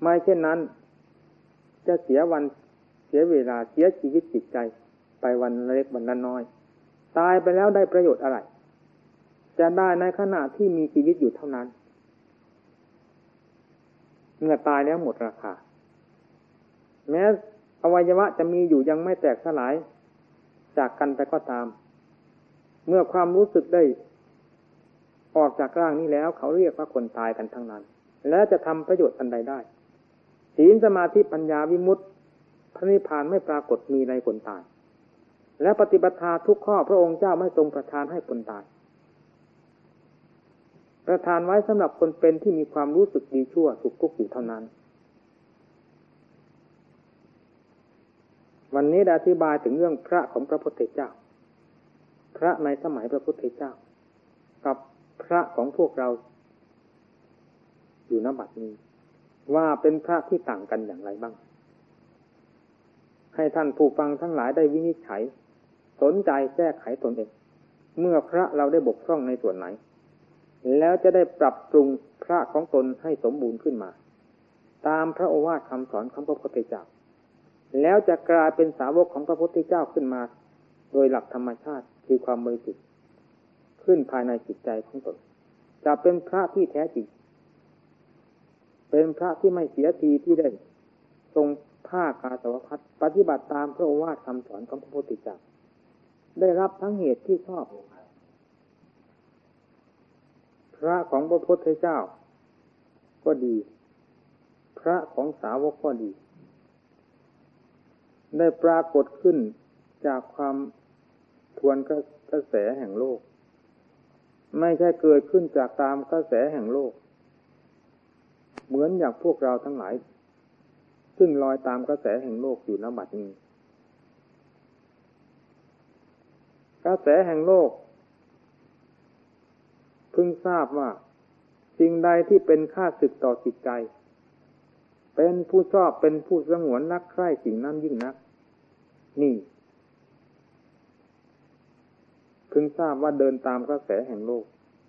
ไม่เช่นนั้นจะเสียวันเสียเวลาเสียชีวิตจิตใจไปวันเล็กวันน้อยตายไปแล้วได้ประโยชน์อะไรจะได้ในขณะที่มีชีวิตอยู่เท่านั้นเมื่อตายแล้วหมดราคาแม้อวัยวะจะมีอยู่ยังไม่แตกสลายจากกันไปก็ตามเมื่อความรู้สึกได้ออกจากร่างนี้แล้วเขาเรียกว่าคนตายกันทั้งนั้นและจะทำประโยชน์อันใดได้ศีลสมาธิปัญญาวิมุตติพระนิพพานไม่ปรากฏมีในคนตายและปฏิบัติธรรมทุกข้อพระองค์เจ้าไม่ทรงประทานให้คนตายประทานไว้สำหรับคนเป็นที่มีความรู้สึกดีชั่วสุขทุกข์อยู่เท่านั้นวันนี้ได้อธิบายถึงเรื่องพระของพระพุทธเจ้าพระในสมัยพระพุทธเจ้ากับพระของพวกเราอยู่ณบัดนี้ว่าเป็นพระที่ต่างกันอย่างไรบ้างให้ท่านผู้ฟังทั้งหลายได้วินิจฉัยสนใจแก้ไขตนเองเมื่อพระเราได้บกพร่องในส่วนไหนแล้วจะได้ปรับปรุงพระของตนให้สมบูรณ์ขึ้นมาตามพระโอวาทคำสอนของพระพุทธเจ้าแล้วจะกลายเป็นสาวกของพระพุทธเจ้าขึ้นมาโดยหลักธรรมชาติคือความบริสุทธิ์ขึ้นภายในจิตใจของตนจะเป็นพระที่แท้จริงเป็นพระที่ไม่เสียทีที่ได้ทรงผ้ากาสาวพัสปฏิบัติตามพระโอวาทคำสอนของพระพุทธเจ้าได้รับทั้งเหตุที่ชอบพระของพระพุทธเจ้าก็ดี พระของสาวกก็ดีได้ปรากฏขึ้นจากความทวนกระแสแห่งโลกไม่ใช่เกิดขึ้นจากตามกระแสแห่งโลกเหมือนอย่างพวกเราทั้งหลายซึ่งลอยตามกระแสแห่งโลกอยู่ณบัดนี้กระแสแห่งโลกเพิ่งทราบว่าสิ่งใดที่เป็นค่าศึกต่อจิตใจเป็นผู้ชอบเป็นผู้สงวนรักใคร่สิ่งนั้นยิ่งนักนี่เพิ่งทราบว่าเดินตามกระแสแห่งโลก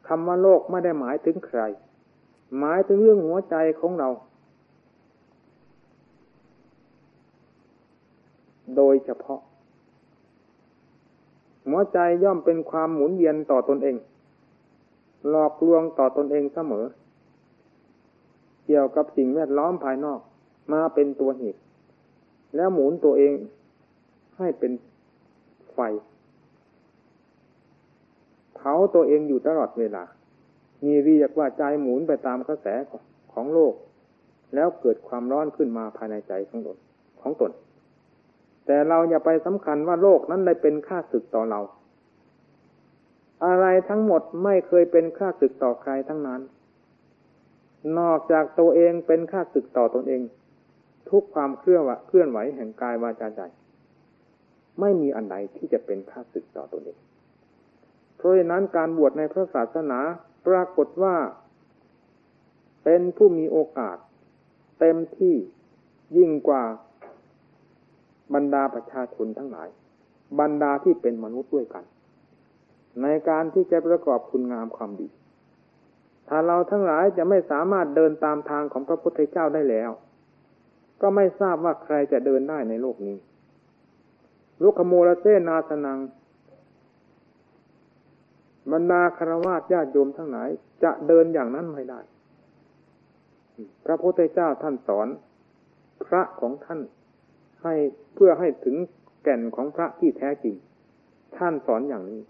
คำว่าโลกไม่ได้หมายถึงใครหมายถึงเรื่องหัวใจของเราโดยเฉพาะหัวใจย่อมเป็นความหมุนเวียนต่อตนเองหลอกลวงต่อตนเองเสมอเกี่ยวกับสิ่งแวดล้อมภายนอกมาเป็นตัวเหตุแล้วหมุนตัวเองให้เป็นไฟเผาตัวเองอยู่ตลอดเวลามีเรียกว่าใจหมุนไปตามกระแสของโลกแล้วเกิดความร้อนขึ้นมาภายในใจของตนแต่เราอย่าไปสำคัญว่าโลกนั้นได้เป็นข้าศึกต่อเราอะไรทั้งหมดไม่เคยเป็นข้าศึกต่อใครทั้งนั้นนอกจากตัวเองเป็นข้าศึกต่อตนเองทุกความเคลื่อนไหวแห่งกายวาจาใจไม่มีอันใดที่จะเป็นข้าศึกต่อตนเองเพราะฉะนั้นการบวชในพระศาสนาปรากฏว่าเป็นผู้มีโอกาสเต็มที่ยิ่งกว่าบรรดาประชาชนทั้งหลายบรรดาที่เป็นมนุษย์ด้วยกันในการที่จะประกอบคุณงามความดีถ้าเราทั้งหลายจะไม่สามารถเดินตามทางของพระพุทธเจ้าได้แล้วก็ไม่ทราบว่าใครจะเดินได้ในโลกนี้ลุกขโมลเสนาสนังบรรดาคฤหัสถ์ญาติโยมทั้งหลายจะเดินอย่างนั้นไม่ได้พระพุทธเจ้าท่านสอนพระของท่านให้เพื่อให้ถึงแก่นของพระที่แท้จริงท่านสอนอย่างนี้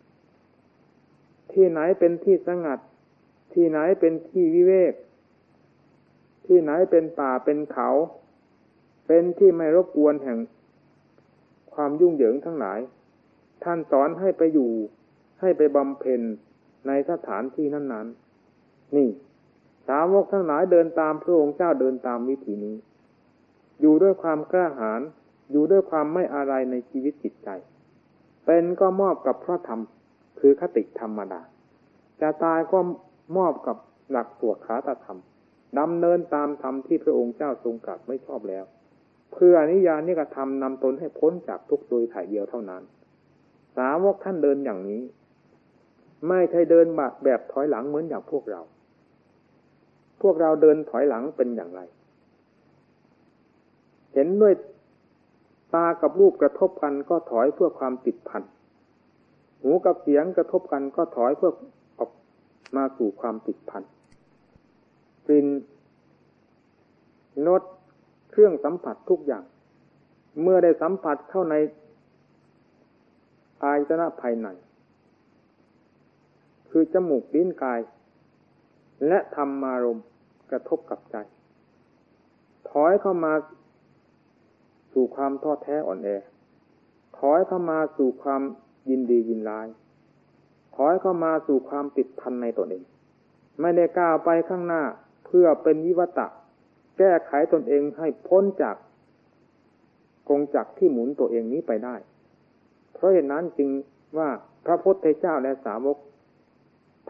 ที่ไหนเป็นที่สงัดที่ไหนเป็นที่วิเวกที่ไหนเป็นป่าเป็นเขาเป็นที่ไม่รบกวนแห่งความยุ่งเหยิงทั้งหลายท่านสอนให้ไปอยู่ให้ไปบำเพ็ญในสถานที่นั้นๆนี่สาวกทั้งหลายเดินตามพระองค์เจ้าเดินตามวิถีนี้อยู่ด้วยความกล้าหาญอยู่ด้วยความไม่อะไรในชีวิตจิตใจเป็นก็มอบกับพระธรรมคือคติธรรมดาจะตายก็มอบกับหลักสวดคาถาธรรมดำเนินตามธรรมที่พระองค์เจ้าทรงตรัสไม่ชอบแล้วเพื่อนิยานิกธรรมนำตนให้พ้นจากทุกข์โดยถ่ายเดียวเท่านั้นสาวกท่านเดินอย่างนี้ไม่ใช่เดินแบบถอยหลังเหมือนอย่างพวกเราเดินถอยหลังเป็นอย่างไรเห็นด้วยตากับรูปกระทบกันก็ถอยเพื่อความติดพันหูกับเสียงกระทบกันก็ถอยเพื่อออกมาสู่ความติดพันกลิ่นรสเครื่องสัมผัสทุกอย่างเมื่อได้สัมผัสเข้าในอายตนะภายในคือจมูกลิ้นกายและธรรมารมณ์กระทบกับใจถอยเข้ามาสู่ความท้อแท้อ่อนแอถอยเข้ามาสู่ความยินดียินร้ายถอยเข้ามาสู่ความติดพันในตนเองไม่ได้ก้าวไปข้างหน้าเพื่อเป็นวิวัตะแก้ไขตนเองให้พ้นจากกงจักรที่หมุนตัวเองนี้ไปได้เพราะเหตุนั้นจึงว่าพระพุทธเจ้าและสาวก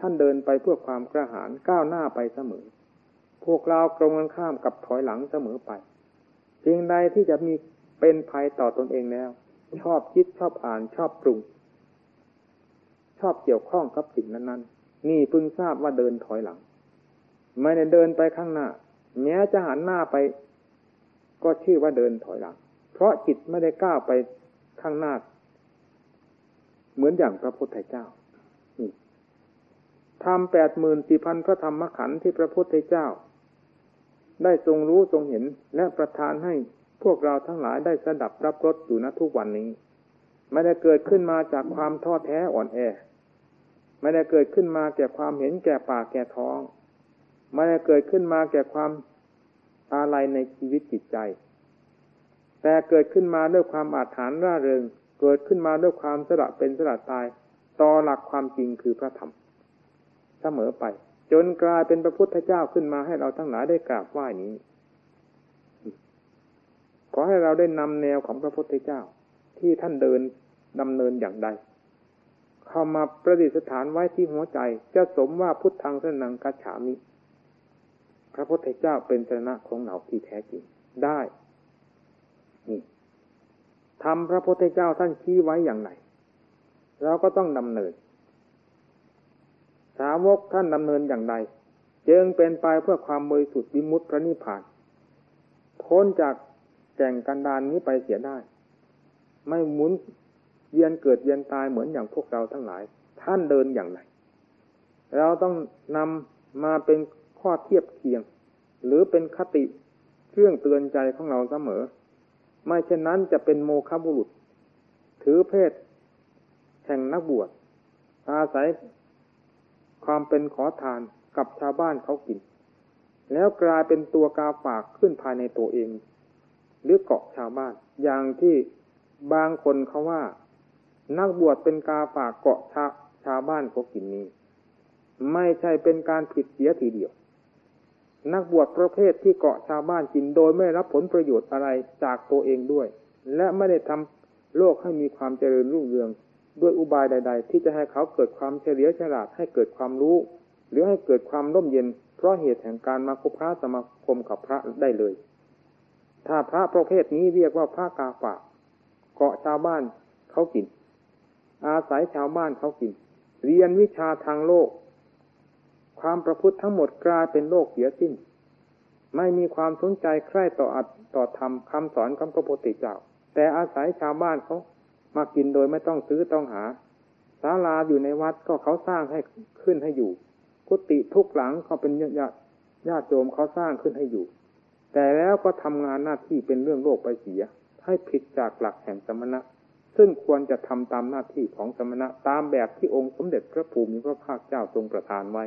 ท่านเดินไปเพื่อความกระหายก้าวหน้าไปเสมอพวกเราตรงกันข้ามกับถอยหลังเสมอไปสิ่งใดที่จะมีเป็นภัยต่อตนเองแล้วชอบคิดชอบอ่านชอบปรุงชอบเกี่ยวข้องกับสิ่งนั้นๆนี่เพิ่งทราบว่าเดินถอยหลังไม่ได้เดินไปข้างหน้าแม้จะหันหน้าไปก็ชื่อว่าเดินถอยหลังเพราะจิตไม่ได้ก้าวไปข้างหน้าเหมือนอย่างพระพุทธเจ้าธรรม 84,000 พระธรรมขันธ์ที่พระพุทธเจ้าได้ทรงรู้ทรงเห็นและประทานให้พวกเราทั้งหลายได้สดับรับรสอยู่ณทุกวันนี้ไม่ได้เกิดขึ้นมาจากความท้อแท้อ่อนแอไม่ได้เกิดขึ้นมาแก่ความเห็นแก่ปากแก่ท้องไม่ได้เกิดขึ้นมาแก่ความ อะไรในชีวิตจิตใจแต่เกิดขึ้นมาด้วยความอาถรรพ์ร่าเริงเกิดขึ้นมาด้วยความสละเป็นสละตายต่อหลักความจริงคือพระธรรมเสมอไปจนกลายเป็นพระพุทธเจ้าขึ้นมาให้เราทั้งหลายได้กราบไหว้นี้ขอให้เราได้นำแนวของพระพุทธเจ้าที่ท่านเดินดำเนินอย่างใดเข้ามาประดิษฐานไว้ที่หัวใจจะสมว่าพุทธังสนังกัจฉามิพระพุทธเจ้าเป็นสรณะของเราที่แท้จริงได้นี่ทำพระพุทธเจ้าท่านชี้ไว้อย่างไรเราก็ต้องดำเนินสาวกท่านดำเนินอย่างใดจึงเป็นไปเพื่อความบริสุทธิ์วิมุตติพระนิพพานพ้นจากแก่งกันดารนี้ไปเสียได้ไม่หมุนเวียนเกิดเวียนตายเหมือนอย่างพวกเราทั้งหลายท่านเดินอย่างไรเราต้องนำมาเป็นข้อเทียบเคียงหรือเป็นคติเครื่องเตือนใจของเราเสมอไม่เช่นนั้นจะเป็นโมฆะบุรุษถือเพศแห่งนักบวชอาศัยความเป็นขอทานกับชาวบ้านเขากินแล้วกลายเป็นตัวกาฝากขึ้นภายในตัวเองหรือเกาะชาวบ้านอย่างที่บางคนเขาว่านักบวชเป็นกาฝากเกาะชาวบ้านเขากินนี้ไม่ใช่เป็นการผิดเสียทีเดียวนักบวชประเภทที่เกาะชาวบ้านกินโดยไม่รับผลประโยชน์อะไรจากตัวเองด้วยและไม่ได้ทำโลกให้มีความเจริญรุ่งเรืองด้วยอุบายใดๆที่จะให้เขาเกิดความเฉลียวฉลาดให้เกิดความรู้หรือให้เกิดความร่มเย็นเพราะเหตุแห่งการมาคบค้าสมาคมกับพระได้เลยถ้าพระประเภทนี้เรียกว่าพระกาฝากเกาะชาวบ้านเขากินอาศัยชาวบ้านเขากินเรียนวิชาทางโลกความประพฤติทั้งหมดกลายเป็นโลกเสียสิ้นไม่มีความสนใจใคร่ต่ออัตต่อธรรมคำสอนของพระโพธิเจ้าแต่อาศัยชาวบ้านเขามากินโดยไม่ต้องซื้อต้องหาศาลาอยู่ในวัดก็เขาสร้างให้ขึ้นให้อยู่กุฏิทุกหลังเขาเป็นญาติโยมเขาสร้างขึ้นให้อยู่แต่แล้วก็ทำงานหน้าที่เป็นเรื่องโลกไปเสียให้ผิดจากหลักแห่งสมณะซึ่งควรจะทำตามหน้าที่ของสมณะตามแบบที่องค์สมเด็จพระภูมิพระภาคเจ้าทรงประทานไว้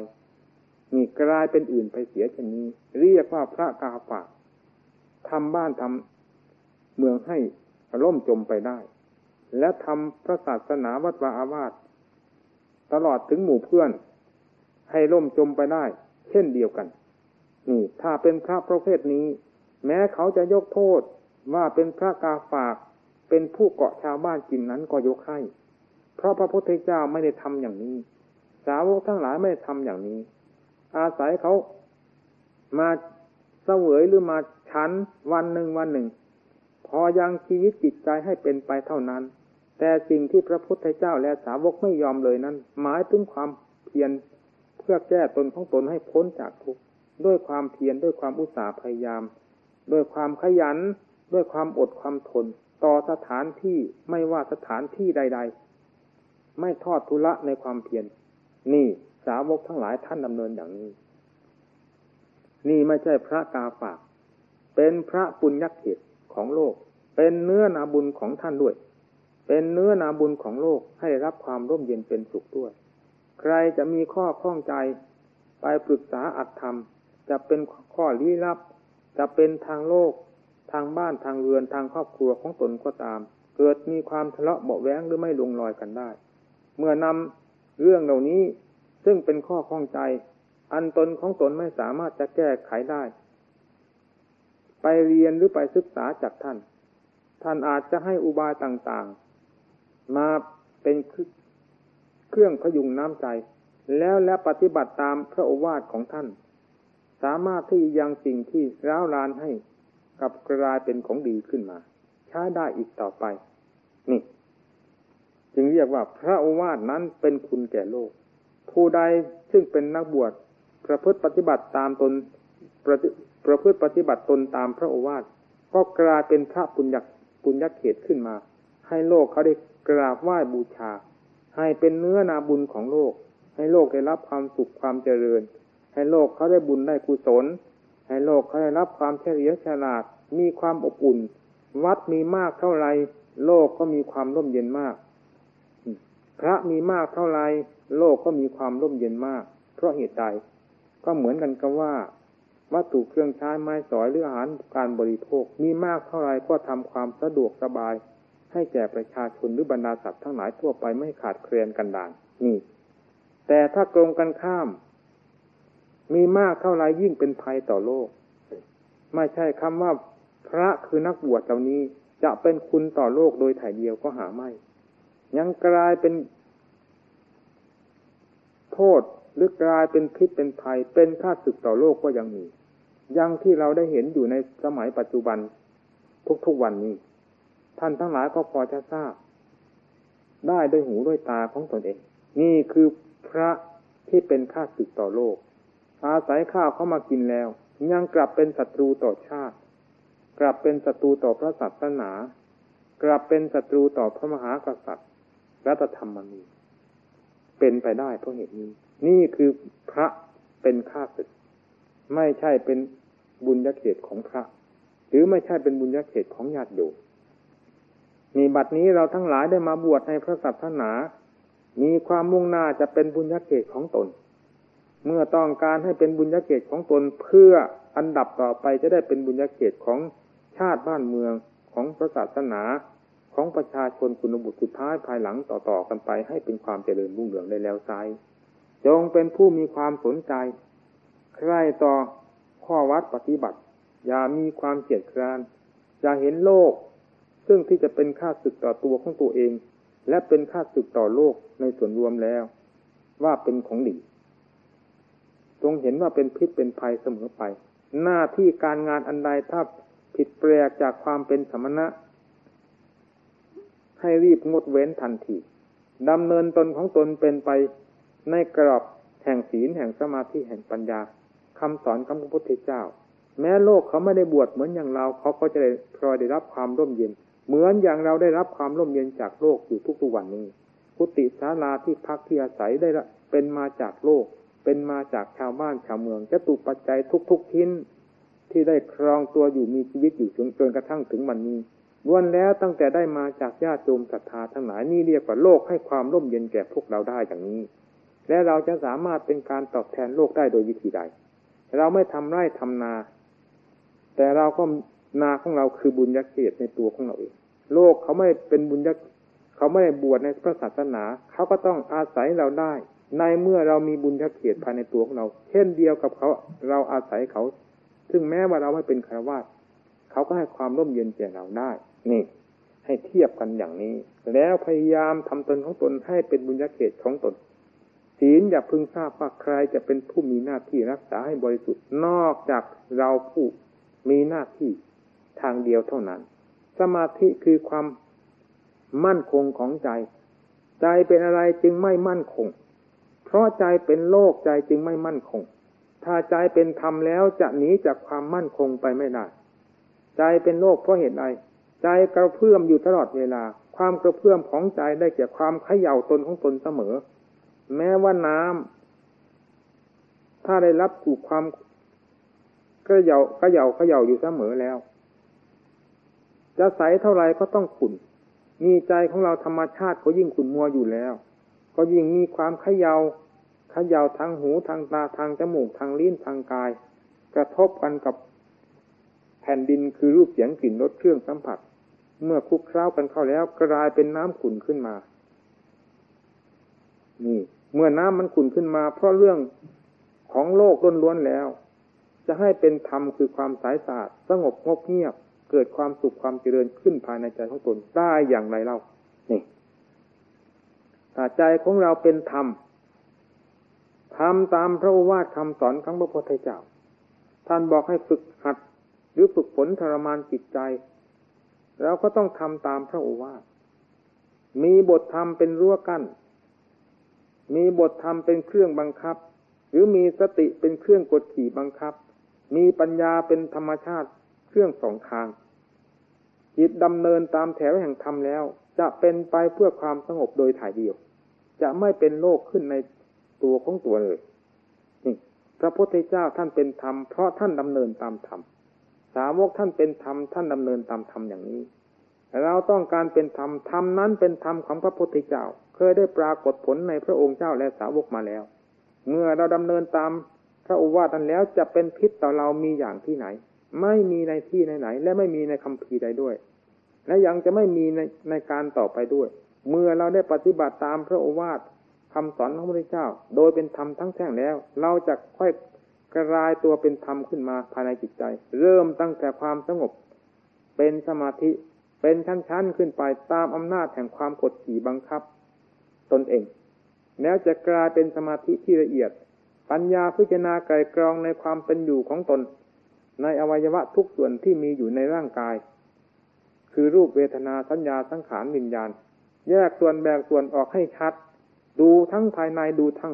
นี่กลายเป็นอื่นไปเสียเช่นนี้เรียกว่าพระกาฝากทำบ้านทำเมืองให้ล่มจมไปได้และทำพระศาสนาวัดวาอาวาสตลอดถึงหมู่เพื่อนให้ล่มจมไปได้เช่นเดียวกันนี่ถ้าเป็นพระประเภทนี้แม้เขาจะยกโทษว่าเป็นพระกาฝากเป็นผู้เกาะชาวบ้านกินนั้นก็ยกให้เพราะพระพุทธเจ้าไม่ได้ทำอย่างนี้สาวกทั้งหลายไม่ได้ทำอย่างนี้อาศัยเขามาเสวยหรือมาฉันวันหนึ่งพอยังชีวิตจิตใจให้เป็นไปเท่านั้นแต่สิ่งที่พระพุทธเจ้าและสาวกไม่ยอมเลยนั้นหมายถึงความเพียรเพื่อแก้ตนของตนให้พ้นจากทุกข์ด้วยความเพียรด้วยความอุตสาหพยายามด้วยความขยันด้วยความอดความทนต่อสถานที่ไม่ว่าสถานที่ใดๆไม่ทอดทุละในความเพียรนี่สาวกทั้งหลายท่านดำเนินอย่างนี้นี่ไม่ใช่พระกาฝากเป็นพระปุญญเขตของโลกเป็นเนื้อนาบุญของท่านด้วยเป็นเนื้อนาบุญของโลกให้ได้รับความร่มเย็นเป็นสุขด้วยใครจะมีข้อข้องใจไปปรึกษาอัตธรรมจะเป็นข้อลี้ลับจะเป็นทางโลกทางบ้านทางเรือนทางครอบครัวของตนก็ตามเกิดมีความทะเลาะเบาะแว้งหรือไม่ลงรอยกันได้เมื่อนำเรื่องเหล่านี้ซึ่งเป็นข้อข้องใจอันตนของตนไม่สามารถจะแก้ไขได้ไปเรียนหรือไปศึกษาจากท่านอาจจะให้อุบายต่างๆมาเป็นเครื่องพยุงน้ำใจแล้วและปฏิบัติตามพระโอวาทของท่านสามารถที่ยังสิ่งที่ร้าวรานให้กลับกลายเป็นของดีขึ้นมาใช้ได้อีกต่อไปนี่จึงเรียกว่าพระโอวาทนั้นเป็นคุณแก่โลกผู้ใดซึ่งเป็นนักบวชประพฤติปฏิบัติตามตนประพฤติปฏิบัติตนตามพระโอวาทก็กลายเป็นพระปุญญเขตขึ้นมาให้โลกเขาได้กราบไหว้บูชาให้เป็นเนื้อนาบุญของโลกให้โลกได้รับความสุขความเจริญให้โลกเขาได้บุญได้กุศลให้โลกเขาได้รับความเฉลียวฉลาดมีความอบอุ่นวัดมีมากเท่าไรโลกก็มีความร่มเย็นมากพระมีมากเท่าไรโลกก็มีความร่มเย็นมากเพราะเหตุใดก็เหมือนกันกับว่า วัตถุเครื่องใช้ไม้สอยหรืออาหารการบริโภคมีมากเท่าไรก็ทำความสะดวกสบายให้แก่ประชาชนหรือบรรดาศักดิ์ทั้งหลายทั่วไปไม่ขาดแคลนกันดานนี่แต่ถ้าตรงกันข้ามมีมากเท่าไรยิ่งเป็นภัยต่อโลกไม่ใช่คำว่าพระคือนักบวชเหล่านี้จะเป็นคุณต่อโลกโดยถ่ายเดียวก็หาไม่ยังกลายเป็นโทษหรือกลายเป็นพิษเป็นภัยเป็นข้าศึกต่อโลกก็ยังมียังที่เราได้เห็นอยู่ในสมัยปัจจุบันทุกๆวันนี้ท่านทั้งหลายก็พอจะทราบได้ด้วยหูด้วยตาของตนเองนี่คือพระที่เป็นข้าศึกต่อโลกอาศัยข้าวเข้ามากินแล้วยังกลับเป็นศัตรูต่อชาติกลับเป็นศัตรูต่อพระศาสนากลับเป็นศัตรูต่อพระมหากษัตริย์รัฐธรรมนูญเป็นไปได้เพราะเหตุนี้นี่คือพระเป็นข้าศึกไม่ใช่เป็นบุญญเขตของพระหรือไม่ใช่เป็นบุญญเขตของญาติโยมนี่บัดนี้เราทั้งหลายได้มาบวชในพระศาสนามีความมุ่งหน้าจะเป็นบุญญเขตของตนเมื่อต้องการให้เป็นบุญญเขตของตนเพื่ออันดับต่อไปจะได้เป็นบุญญเขตของชาติบ้านเมืองของพระศาสนาของประชาชนคุณบุตรสุดท้ายภายหลังต่อๆกันไปให้เป็นความเจริญรุ่งเรืองได้แล้วไซจงเป็นผู้มีความสนใจใคร่ต่อข้อวัดปฏิบัติอย่ามีความเกลียดคร้านอย่าเห็นโลกซึ่งที่จะเป็นข้าศึกต่อตัวของตัวเองและเป็นข้าศึกต่อโลกในส่วนรวมแล้วว่าเป็นของดีจงเห็นว่าเป็นพิษเป็นภัยเสมอไปหน้าที่การงานอันใดถ้าผิดแปลกจากความเป็นสมณะให้รีบงดเว้นทันทีดำเนินตนของตนเป็นไปในกรอบแห่งศีลแห่งสมาธิแห่งปัญญาคำสอนของพระพุทธเจ้าแม้โลกเขาไม่ได้บวชเหมือนอย่างเราเขาก็จะได้พลอยได้รับความร่มเย็นเหมือนอย่างเราได้รับความร่มเย็นจากโลกอยู่ทุกๆวันนี้กุฏิศาลาที่พักที่อาศัยได้เป็นมาจากโลกเป็นมาจากชาวบ้านชาวเมืองจะตุปัจจัยทุกๆทิ้นที่ได้ครองตัวอยู่มีชีวิตอยู่จนกระทั่งถึงวันนี้ล้วนแล้วตั้งแต่ได้มาจากญาติโยมศรัทธาทั้งหลายนี่เรียกว่าโลกให้ความร่มเย็นแก่พวกเราได้อย่างนี้และเราจะสามารถเป็นการตอบแทนโลกได้โดยวิธีใดเราไม่ทำไร่ทำนาแต่เราก็นาของเราคือบุญญาเขตในตัวของเราเองโลกเขาไม่เป็นบุญญาเขาไม่ได้บวชในพระศาสนาเขาก็ต้องอาศัยเราได้ในเมื่อเรามีบุญญาเขตภายในตัวของเราเช่นเดียวกับเขาเราอาศัยเขาถึงแม้ว่าเราไม่เป็นฆราวาสถ์เขาก็ให้ความร่มเย็นแก่เราได้นี่ให้เทียบกันอย่างนี้แล้วพยายามทำตนของตนให้เป็นบุญญาเขตของตนศีลอย่าพึงทราบว่าใครจะเป็นผู้มีหน้าที่รักษาให้บริสุทธิ์นอกจากเราผู้มีหน้าที่ทางเดียวเท่านั้นสมาธิคือความมั่นคงของใจใจเป็นอะไรจึงไม่มั่นคงเพราะใจเป็นโลกใจจึงไม่มั่นคงถ้าใจเป็นธรรมแล้วจะหนีจากความมั่นคงไปไม่ได้ใจเป็นโลกเพราะเหตุใดใจกระเพื่อมอยู่ตลอดเวลาความกระเพื่อมของใจได้แก่ความเขย่าตนของตนเสมอแม้ว่าน้ำถ้าได้รับถูกความเขย่าอยู่เสมอแล้วจะใสเท่าไรก็ต้องขุ่นมีใจของเราธรรมชาติก็ยิ่งขุ่นมัวอยู่แล้วก็ยิ่งมีความเขย่าทางหูทางตาทางจมูกทางลิ้นทางกายกระทบกันกับแผ่นดินคือรูปเสียงกลิ่นรสเครื่องสัมผัสเมื่อคลุกเคล้ากันเข้าแล้วกลายเป็นน้ำขุ่นขึ้นมานี่เมื่อน้ำมันขุ่นขึ้นมาเพราะเรื่องของโลกล้วนๆแล้วจะให้เป็นธรรมคือความใสสะอาดสงบงบเงียบเกิดความสุขความเจริญขึ้นภายในใจของตนได้อย่างไรเล่านี่ถ้าใจของเราเป็นธรรมทำตามพระโอวาทคำสอนของพระพุทธเจ้าท่านบอกให้ฝึกหัดหรือฝึกฝนทรมานจิตใจเราก็ต้องทำตามพระโอวาทมีบทธรรมเป็นรั้วกั้นมีบทธรรมเป็นเครื่องบังคับหรือมีสติเป็นเครื่องกดขี่บังคับมีปัญญาเป็นธรรมชาติเครื่องสองทางจิตดำเนินตามแถวแห่งธรรมแล้วจะเป็นไปเพื่อความสงบโดยถ่ายเดียวจะไม่เป็นโลกขึ้นในตัวของตัวเลยนี่พระพุทธเจ้าท่านเป็นธรรมเพราะท่านดำเนินตามธรรมสาวกท่านเป็นธรรมท่านดำเนินตามธรรมอย่างนี้เราต้องการเป็นธรรมธรรมนั้นเป็นธรรมของพระพุทธเจ้าเคยได้ปรากฏผลในพระองค์เจ้าและสาวกมาแล้วเมื่อเราดำเนินตาม พระโอวาทนั้นแล้วจะเป็นพิษต่อเรามีอย่างที่ไหนไม่มีในที่ไหนและไม่มีในคัมภีร์ใดด้วยและยังจะไม่มีในการต่อไปด้วยเมื่อเราได้ปฏิบัติตามพระโอวาทคำสอนของพระพุทธเจ้าโดยเป็นธรรมทั้งแท่งแล้วเราจะค่อยกลายตัวเป็นธรรมขึ้นมาภายในจิตใจเริ่มตั้งแต่ความสงบเป็นสมาธิเป็นชั้นๆขึ้นไปตามอำนาจแห่งความกดขี่บังคับตนเองแล้วจะกลายเป็นสมาธิที่ละเอียดปัญญาพิจารณาไกลกรองในความเป็นอยู่ของตนในอวัยวะทุกส่วนที่มีอยู่ในร่างกายคือรูปเวทนาสัญญาสังขารวิญญาณแยกส่วนแบ่งส่วนออกให้ชัดดูทั้งภายในดูทั้ง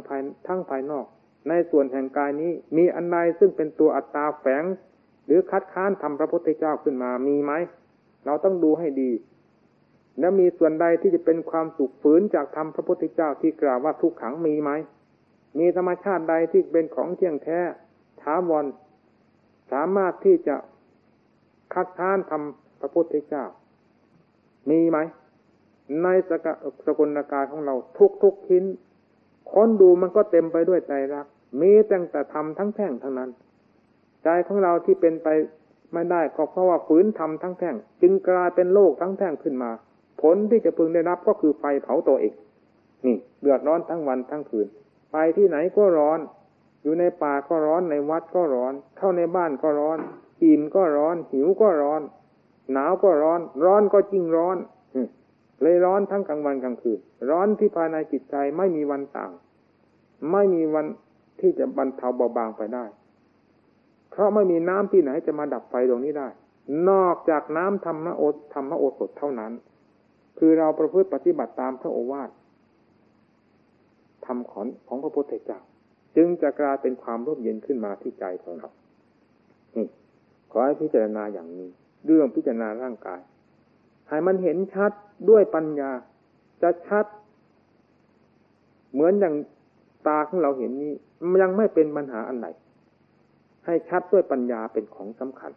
ภายนอกในส่วนแห่งกายนี้มีอันใดซึ่งเป็นตัวอัตตาแฝงหรือคัดค้านธรรมพระพุทธเจ้าขึ้นมามีไหมเราต้องดูให้ดีและมีส่วนใดที่จะเป็นความสุขฝืนจากธรรมพระพุทธเจ้าที่กล่าวว่าทุกขังมีไหมมีธรรมชาติใดที่เป็นของเที่ยงแท้ถาวรสามารถที่จะคัดค้านธรรมพระพุทธเจ้ามีไหมในสกลกายของเราทุกชิ้นค้นดูมันก็เต็มไปด้วยใจรักมีตั้งแต่ธรรมทั้งแท่งทั้งนั้นใจของเราที่เป็นไปไม่ได้ก็เพราะว่าฝืนธรรมทั้งแท่งจึงกลายเป็นโลกทั้งแท่งขึ้นมาผลที่จะพึงได้รับก็คือไฟเผาตัวเองนี่เดือดร้อนทั้งวันทั้งคืนไปที่ไหนก็ร้อนอยู่ในป่าก็ร้อนในวัดก็ร้อนเข้าในบ้านก็ร้อนอิ่มก็ร้อนหิวก็ร้อนหนาวก็ร้อนร้อนก็จริงร้อนเลยร้อนทั้งกลางวันกลางคืนร้อนที่ภายในจิตใจไม่มีวันต่างไม่มีวันที่จะบรรเทาเบาบางไปได้เพราะไม่มีน้ำที่ไหนจะมาดับไฟตรงนี้ได้นอกจากน้ำธรรมโอสถเท่านั้นคือเราประพฤติปฏิบัติตามพระโอวาทธรรมของพระพุทธเจ้าจึงจะกลายเป็นความร่มเย็นขึ้นมาที่ใจของเรานี่ขอให้พิจารณาอย่างนี้เรื่องพิจารณาร่างกายให้มันเห็นชัดด้วยปัญญาจะชัดเหมือนอย่างตาของเราเห็นนี้ยังไม่เป็นปัญหาอันไหนให้ชัดด้วยปัญญาเป็นของสำคัญ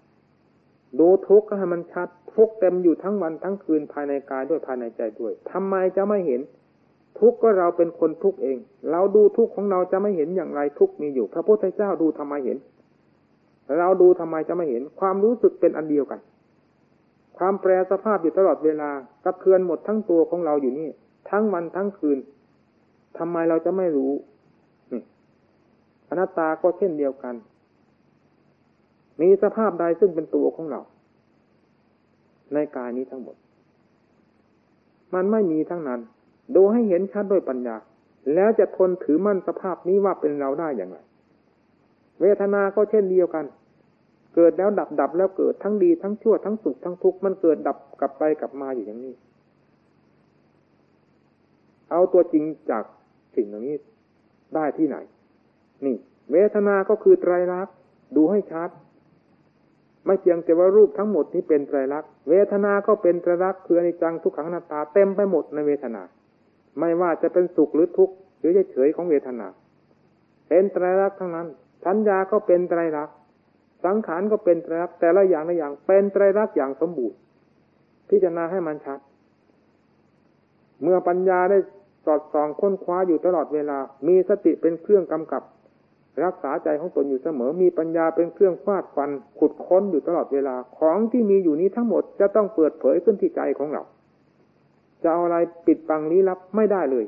ดูทุกข์ก็ให้มันชัดทุกข์เต็มอยู่ทั้งวันทั้งคืนภายในกายด้วยภายในใจด้วยทำไมจะไม่เห็นทุกข์ก็เราเป็นคนทุกข์เองเราดูทุกข์ของเราจะไม่เห็นอย่างไรทุกข์มีอยู่พระพุทธเจ้าดูทำไมเห็นเราดูทำไมจะไม่เห็นความรู้สึกเป็นอันเดียวกันความแปรสภาพอยู่ตลอดเวลากระเทือนหมดทั้งตัวของเราอยู่นี่ทั้งวันทั้งคืนทำไมเราจะไม่รู้อนัตตาก็เช่นเดียวกันมีสภาพใดซึ่งเป็นตัวของเราในกายนี้ทั้งหมดมันไม่มีทั้งนั้นดูให้เห็นชัดด้วยปัญญาแล้วจะทนถือมั่นสภาพนี้ว่าเป็นเราได้อย่างไรเวทนาก็เช่นเดียวกันเกิดแล้วดับแล้วเกิดทั้งดีทั้งชั่วทั้งสุขทั้งทุกข์มันเกิดดับกลับไปกลับมาอยู่อย่างนี้เอาตัวจริงจากสิ่งเหล่านี้ได้ที่ไหนนี่เวทนาก็คือไตรลักษณ์ดูให้ชัดไม่เพียงแต่ว่ารูปทั้งหมดนี้เป็นไตรลักษณ์เวทนาก็เป็นไตรลักษณ์คืออนิจจังทุกขังอนัตตาเต็มไปหมดในเวทนาไม่ว่าจะเป็นสุขหรือทุกข์หรือเฉยๆของเวทนาเป็นไตรลักษณ์ทั้งนั้นสัญญาก็เป็นไตรลักษณ์สังขารก็เป็นไตรลักษณ์แต่ละอย่างละอย่างเป็นไตรลักษณ์อย่างสมบูรณ์พิจารณาให้มันชัดเมื่อปัญญาได้สอดส่องค้นคว้าอยู่ตลอดเวลามีสติเป็นเครื่องกำกับรักษาใจของตนอยู่เสมอมีปัญญาเป็นเครื่องฟาดฟันขุดค้นอยู่ตลอดเวลาของที่มีอยู่นี้ทั้งหมดจะต้องเปิดเผยขึ้นที่ใจของเราจะเอาอะไรปิดบังลี้ลับไม่ได้เลย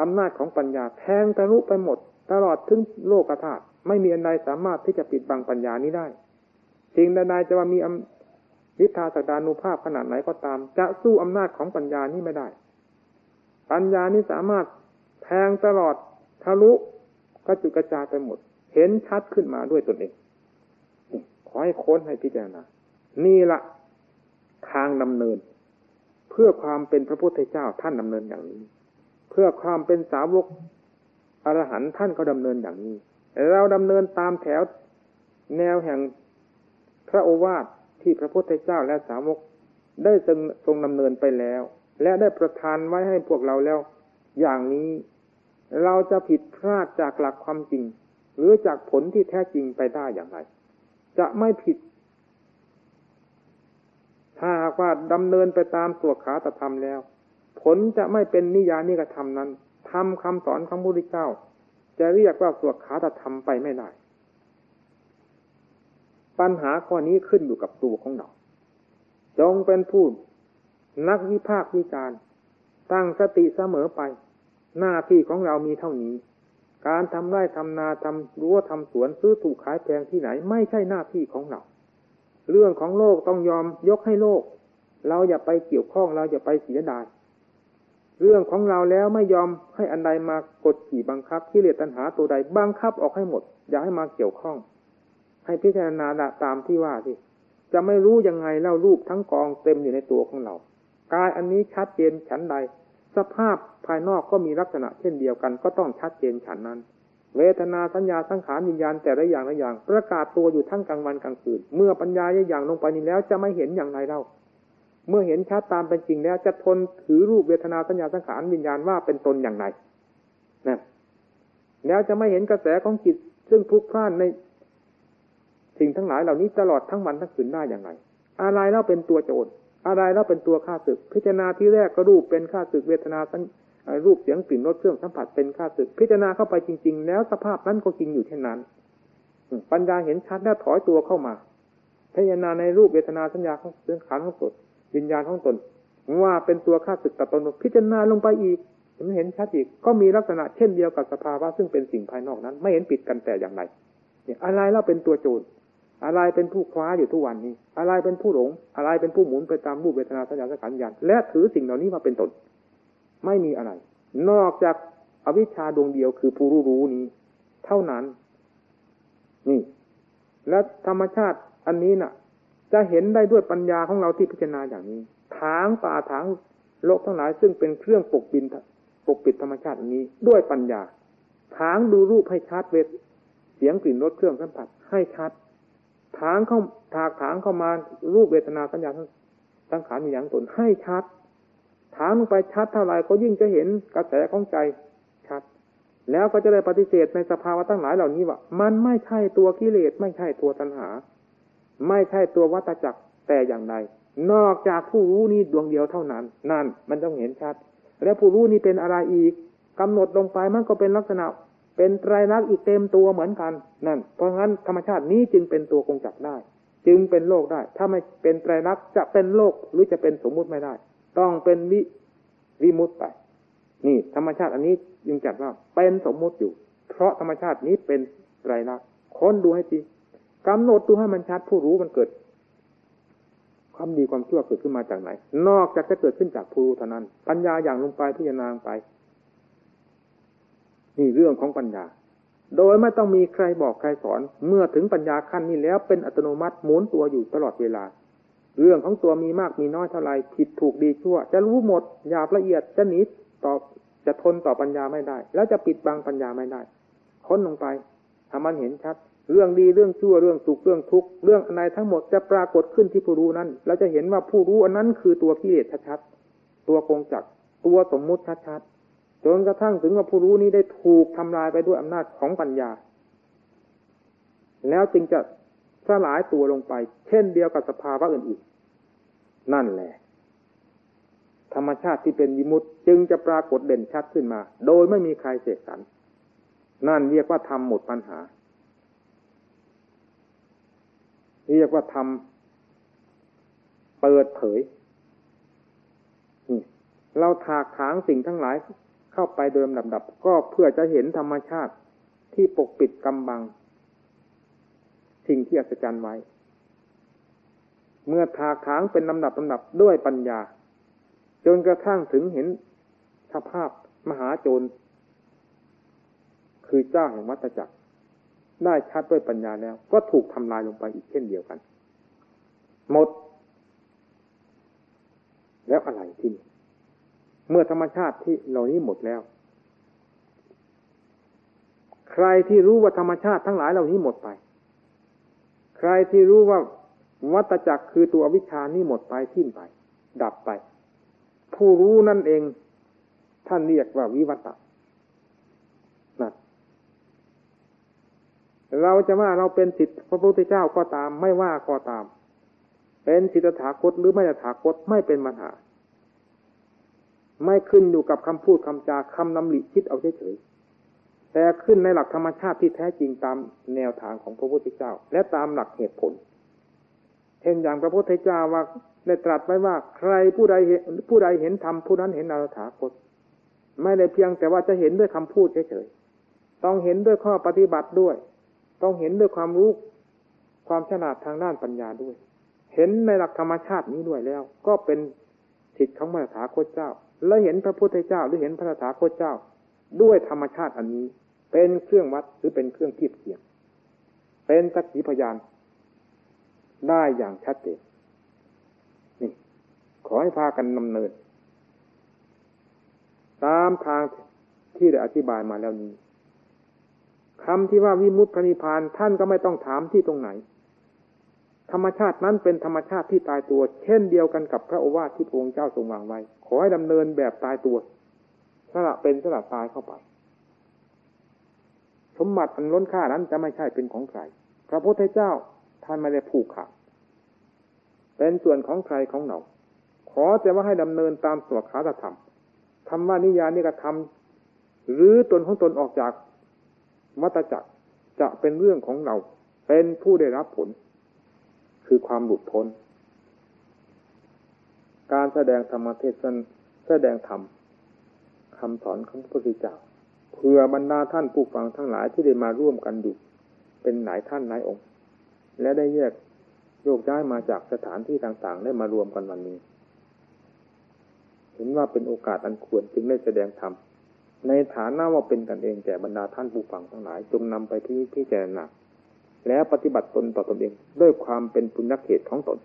อำนาจของปัญญาแทงทะลุไปหมดตลอดถึงโลกธาตุไม่มีอันใดสามารถที่จะปิดบังปัญญานี้ได้สิ่งใดจะว่ามีฤทธาศักดานุภาพขนาดไหนก็ตามจะสู้อำนาจของปัญญานี้ไม่ได้ปัญญานี้สามารถแทงตลอดทะลุกระจุกกระจายไปหมดเห็นชัดขึ้นมาด้วยตนเองขอให้ค้นให้พิจารณานี่ละทางดำเนินเพื่อความเป็นพระพุทธเจ้าท่านดำเนินอย่างนี้เพื่อความเป็นสาวกอรหันต์ท่านก็ดำเนินอย่างนี้เราดำเนินตามแถวแนวแห่งพระโอวาทที่พระพุทธเจ้าและสาวกได้ทรงดำเนินไปแล้วและได้ประทานไว้ให้พวกเราแล้วอย่างนี้เราจะผิดพลาดจากหลักความจริงหรือจากผลที่แท้จริงไปได้อย่างไรจะไม่ผิดถ้าหากว่าดำเนินไปตามตัวขาตธรรมแล้วผลจะไม่เป็นนิยานิกธรรมนั้นธรรมคำสอนของพระพุทธเจ้า จะเรียกว่าสวขาตธรรมไปไม่ได้ปัญหาข้อนี้ขึ้นอยู่กับตัวของเราจงเป็นผู้นักวิพากษ์วิจารณ์ตั้งสติเสมอไปหน้าที่ของเรามีเท่านี้การทำไร่ทำนาทำรั้วทำสวนซื้อถูกขายแพงที่ไหนไม่ใช่หน้าที่ของเราเรื่องของโลกต้องยอมยกให้โลกเราอย่าไปเกี่ยวข้องเราอย่าไปเสียดายเรื่องของเราแล้วไม่ยอมให้อันใดมากดขี่บังคับกิเลสตัณหาตัวใดบังคับออกให้หมดอย่าให้มาเกี่ยวข้องให้พิจารณาตามที่ว่าที่จะไม่รู้ยังไงเล่ารูปทั้งกองเต็มอยู่ในตัวของเรากายอันนี้ชัดเจนฉันใดสภาพภายนอกก็มีลักษณะเช่นเดียวกันก็ต้องชัดเจนฉันนั้นเวทนาสัญญาสังขารวิญญาณแต่ละอย่างละอย่างประกาศตัวอยู่ทั้งกลางวันกลางคืนเมื่อปัญญาแยกอย่างลงไปนี้แล้วจะไม่เห็นอย่างไรเล่าเมื่อเห็นชัดตามเป็นจริงแล้วจะทนถือรูปเวทนาสัญญาสังขารวิญญาณว่าเป็นตนอย่างไรนะแล้วจะไม่เห็นกระแสของจิตซึ่งพลุกพล่านในสิ่งทั้งหลายเหล่านี้ตลอดทั้งวันทั้งคืนได้อย่างไรอะไรเล่าเป็นตัวโจรอะไรเล่าเป็นตัวข้าศึกพิจารณาที่แรกก็รูปเป็นข้าศึกเวทนารูปเสียงกลิ่นรสเครื่องสัมผัสเป็นข้าศึกพิจารณาเข้าไปจริงๆแล้วสภาพนั้นก็จริงอยู่เช่นนั้นปัญญาเห็นชัดแล้วถอยตัวเข้ามาพิจารณาในรูปเวทนาสัญญาของสังขารของตนวิญญาณของตนว่าเป็นตัวข้าศึกต่อตนพิจารณาลงไปอีกมันเห็นชัดอีกก็มีลักษณะเช่นเดียวกับสภาวะซึ่งเป็นสิ่งภายนอกนั้นไม่เห็นปิดกันแต่อย่างไรเนี่ยอะไรเล่าเป็นตัวโจรอะไรเป็นผู้คว้าอยู่ทุกวันนี้อะไรเป็นผู้หลงอะไรเป็นผู้หมุนไปตามรูปเวทนาสัญญาสังขารวิญญาณและถือสิ่งเหล่านี้มาเป็นตนไม่มีอะไรนอกจากอวิชชาดวงเดียวคือผู้รู้นี้เท่านั้นนี่และธรรมชาติอันนี้น่ะจะเห็นได้ด้วยปัญญาของเราที่พิจารณาอย่างนี้ทางป่าทางโลกทั้งหลายซึ่งเป็นเครื่องปกปิดธรรมชาตินี้ด้วยปัญญาทางดูรูปให้ชัดเสียงกลิ่นรสเครื่องสัมผัสให้ชัดถางเข้ามารูปเวทนาสัญญาสังขารอย่างตนให้ชัดถางลงไปชัดเท่าไรก็ยิ่งจะเห็นกระแสของใจชัดแล้วก็จะได้ปฏิเสธในสภาวะทั้งหลายเหล่านี้ว่ามันไม่ใช่ตัวกิเลสไม่ใช่ตัวตัณหาไม่ใช่ตัววัฏจักรแต่อย่างใดนอกจากผู้รู้นี้ดวงเดียวเท่านั้นนั่นมันต้องเห็นชัดและผู้รู้นี้เป็นอะไรอีกกำหนดลงไปมันก็เป็นลักษณะเป็นไตรลักษณ์อีกเต็มตัวเหมือนกันนั่นเพราะงั้นธรรมชาตินี้จึงเป็นตัวคงจับได้จึงเป็นโลกได้ถ้าไม่เป็นไตรลักษณ์จะเป็นโลกหรือจะเป็นสมมุติไม่ได้ต้องเป็นวิมุตติไปนี่ธรรมชาติอันนี้จึงจัดว่าเป็นสมมุติอยู่เพราะธรรมชาตินี้เป็นไตรลักษณ์ค้นดูให้ดีกำหนดดูให้มันชัดผู้รู้มันเกิดความดีความชั่วเกิดขึ้นมาจากไหนนอกจากจะเกิดขึ้นจากผู้รู้เท่านั้นปัญญาอย่างลงไปพิจารณาไปนี่เรื่องของปัญญาโดยไม่ต้องมีใครบอกใครสอนเมื่อถึงปัญญาขั้นนี้แล้วเป็นอัตโนมัติหมุนตัวอยู่ตลอดเวลาเรื่องของตัวมีมากมีน้อยเท่าไรผิดถูกดีชั่วจะรู้หมดหยาบละเอียดจะหนีต่อจะทนต่อปัญญาไม่ได้แล้วจะปิดบังปัญญาไม่ได้ค้นลงไปทำมันเห็นชัดเรื่องดีเรื่องชั่วเรื่องสุขเรื่องทุกข์เรื่องอะไรทั้งหมดจะปรากฏขึ้นที่ผู้รู้นั้นเราจะเห็นว่าผู้รู้อันนั้นคือตัวกิเลสชัดๆตัวกงจักรตัวสมมุติชัดๆจนกระทั่งถึงว่าผู้รู้นี้ได้ถูกทำลายไปด้วยอำนาจของปัญญาแล้วจึงจะสลายตัวลงไปเช่นเดียวกับสภาวะอื่นๆนั่นแหละธรรมชาติที่เป็นวิมุตติจึงจะปรากฏเด่นชัดขึ้นมาโดยไม่มีใครเสกสรรนั่นเรียกว่าธรรมหมดปัญหาเรียกว่าธรรมเปิดเผยเราถากถางสิ่งทั้งหลายเข้าไปโดยลำดับก็เพื่อจะเห็นธรรมชาติที่ปกปิดกำบังสิ่งที่อัศจรรย์ไว้เมื่อถากถางเป็นลำดับด้วยปัญญาจนกระทั่งถึงเห็นสภาพมหาโจรคือเจ้าแห่งวัฏจักรได้ชัดด้วยปัญญาแล้วก็ถูกทำลายลงไปอีกเช่นเดียวกันหมดแล้วอะไรที่นี่เมื่อธรรมชาติที่เหล่านี้หมดแล้วใครที่รู้ว่าธรรมชาติทั้งหลายเหล่านี้หมดไปใครที่รู้ว่าวัฏจักรคือตัวอวิชชานี้หมดไปสิ้นไปดับไปผู้รู้นั่นเองท่านเรียกว่าวิวัตะนะเราจะว่าเราเป็นศิษย์พระพุทธเจ้าก็ตามไม่ว่าก็ตามเป็นศิษย์ตถาคตหรือไม่ตถาคตไม่เป็นปัญหาไม่ขึ้นอยู่กับคำพูดคำจาคำนำหลีคิดเอาเฉยๆแต่ แต่ขึ้นในหลักธรรมชาติที่แท้จริงตามแนวทางของพระพุทธเจ้าและตามหลักเหตุผลเช่นอย่างพระพุทธเจ้าว่าได้ตรัสไว้ว่าใครผู้ใดเห็นธรรมผู้นั้นเห็นอรหัตผลไม่ได้เพียงแต่ว่าจะเห็นด้วยคำพูดเฉยๆต้องเห็นด้วยข้อปฏิบัติด้วยต้องเห็นด้วยความรู้ความฉลาดทางด้านปัญญาด้วยเห็นในหลักธรรมชาตินี้ด้วยแล้วก็เป็นสิทธิ์ของพระตถาคตเจ้าและเห็นพระพุทธเจ้าหรือเห็นพระตถาคตเจ้าด้วยธรรมชาติอันนี้เป็นเครื่องวัดหรือเป็นเครื่องเทียบเคียงเป็นสักขีพยานได้อย่างชัดเจนนี่ขอให้พากันดำเนินตามทางที่ได้อธิบายมาแล้วนี้คำที่ว่าวิมุตติพระนิพพานท่านก็ไม่ต้องถามที่ตรงไหนธรรมชาตินั้นเป็นธรรมชาติที่ตายตัวเช่นเดียวกันกับพระโอวาทที่พระองค์เจ้าทรงวางไว้ขอให้ดำเนินแบบตายตัวสละเป็นสละตายเข้าไปสมบัติอันล้นค่านั้นจะไม่ใช่เป็นของใครพระพุทธเจ้าท่านไม่ได้ผูกขาดเป็นส่วนของใครของเราขอแต่ว่าให้ดำเนินตามสวขาตธรรมธรรมนิยานิกธรรมหรือตนของตนออกจากวัฏจักรจะเป็นเรื่องของเราเป็นผู้ได้รับผลคือความหลุดพ้นการแสดงธรรมเทศน์แสดงธรรมคำสอนของพระพุทธเจ้าเพื่อบรรดาท่านผู้ฟังทั้งหลายที่ได้มาร่วมกันอยู่เป็นหลายท่านหลายองค์และได้แยกโยกย้ายมาจากสถานที่ต่างๆได้มารวมกันวันนี้เห็นว่าเป็นโอกาสอันควรจึงได้แสดงธรรมในฐานะว่าเป็นกันเองแก่บรรดาท่านผู้ฟังทั้งหลายจงนำไปพิจารณาแล้วปฏิบัติตนต่อตนเองด้วยความเป็นบุญญาเขตของตน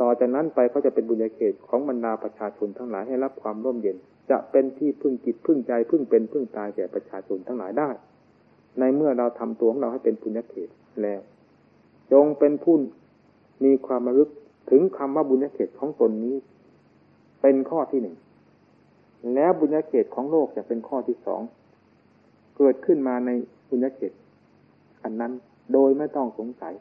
ต่อจากนั้นไปก็จะเป็นบุญญาเขตของบรรดาประชาชนทั้งหลายให้รับความร่มเย็นจะเป็นที่พึ่งจิตพึ่งใจพึ่งเป็นพึ่งตายแก่ประชาชนทั้งหลายได้ในเมื่อเราทำตัวของเราให้เป็นบุญญาเขตแล้วจงเป็นผู้มีความระลึกถึงคำว่าบุญญาเขตของตนนี้เป็นข้อที่หนึ่งแล้วบุญญาเขตของโลกจะเป็นข้อที่สองเกิดขึ้นมาในบุญญาเขตอันนั้นโดยไม่ต้องสงสัย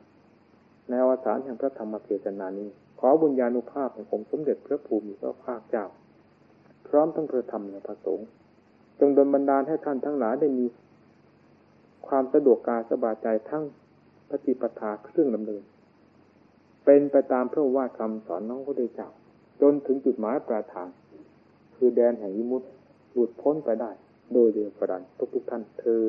ในอวสานแห่งพระธรรมเทศนานี้ขอบุญญาณุภาพแห่งองค์สมเด็จพระภูมิพระภาคเจ้าพร้อมทั้งพระธรรมและพระสงฆ์จงดลบันดาลให้ท่านทั้งหลายได้มีความสะดวกกายสบายใจทั้งปฏิปทาเครื่องดำเนินเป็นไปตามพระว่าคำสอนน้องพระเดชเจ้าจนถึงจุดหมายปลายทางคือแดนแห่งวิมุตติหลุดพ้นไปได้โดยเดียวกันทุกท่านเธอ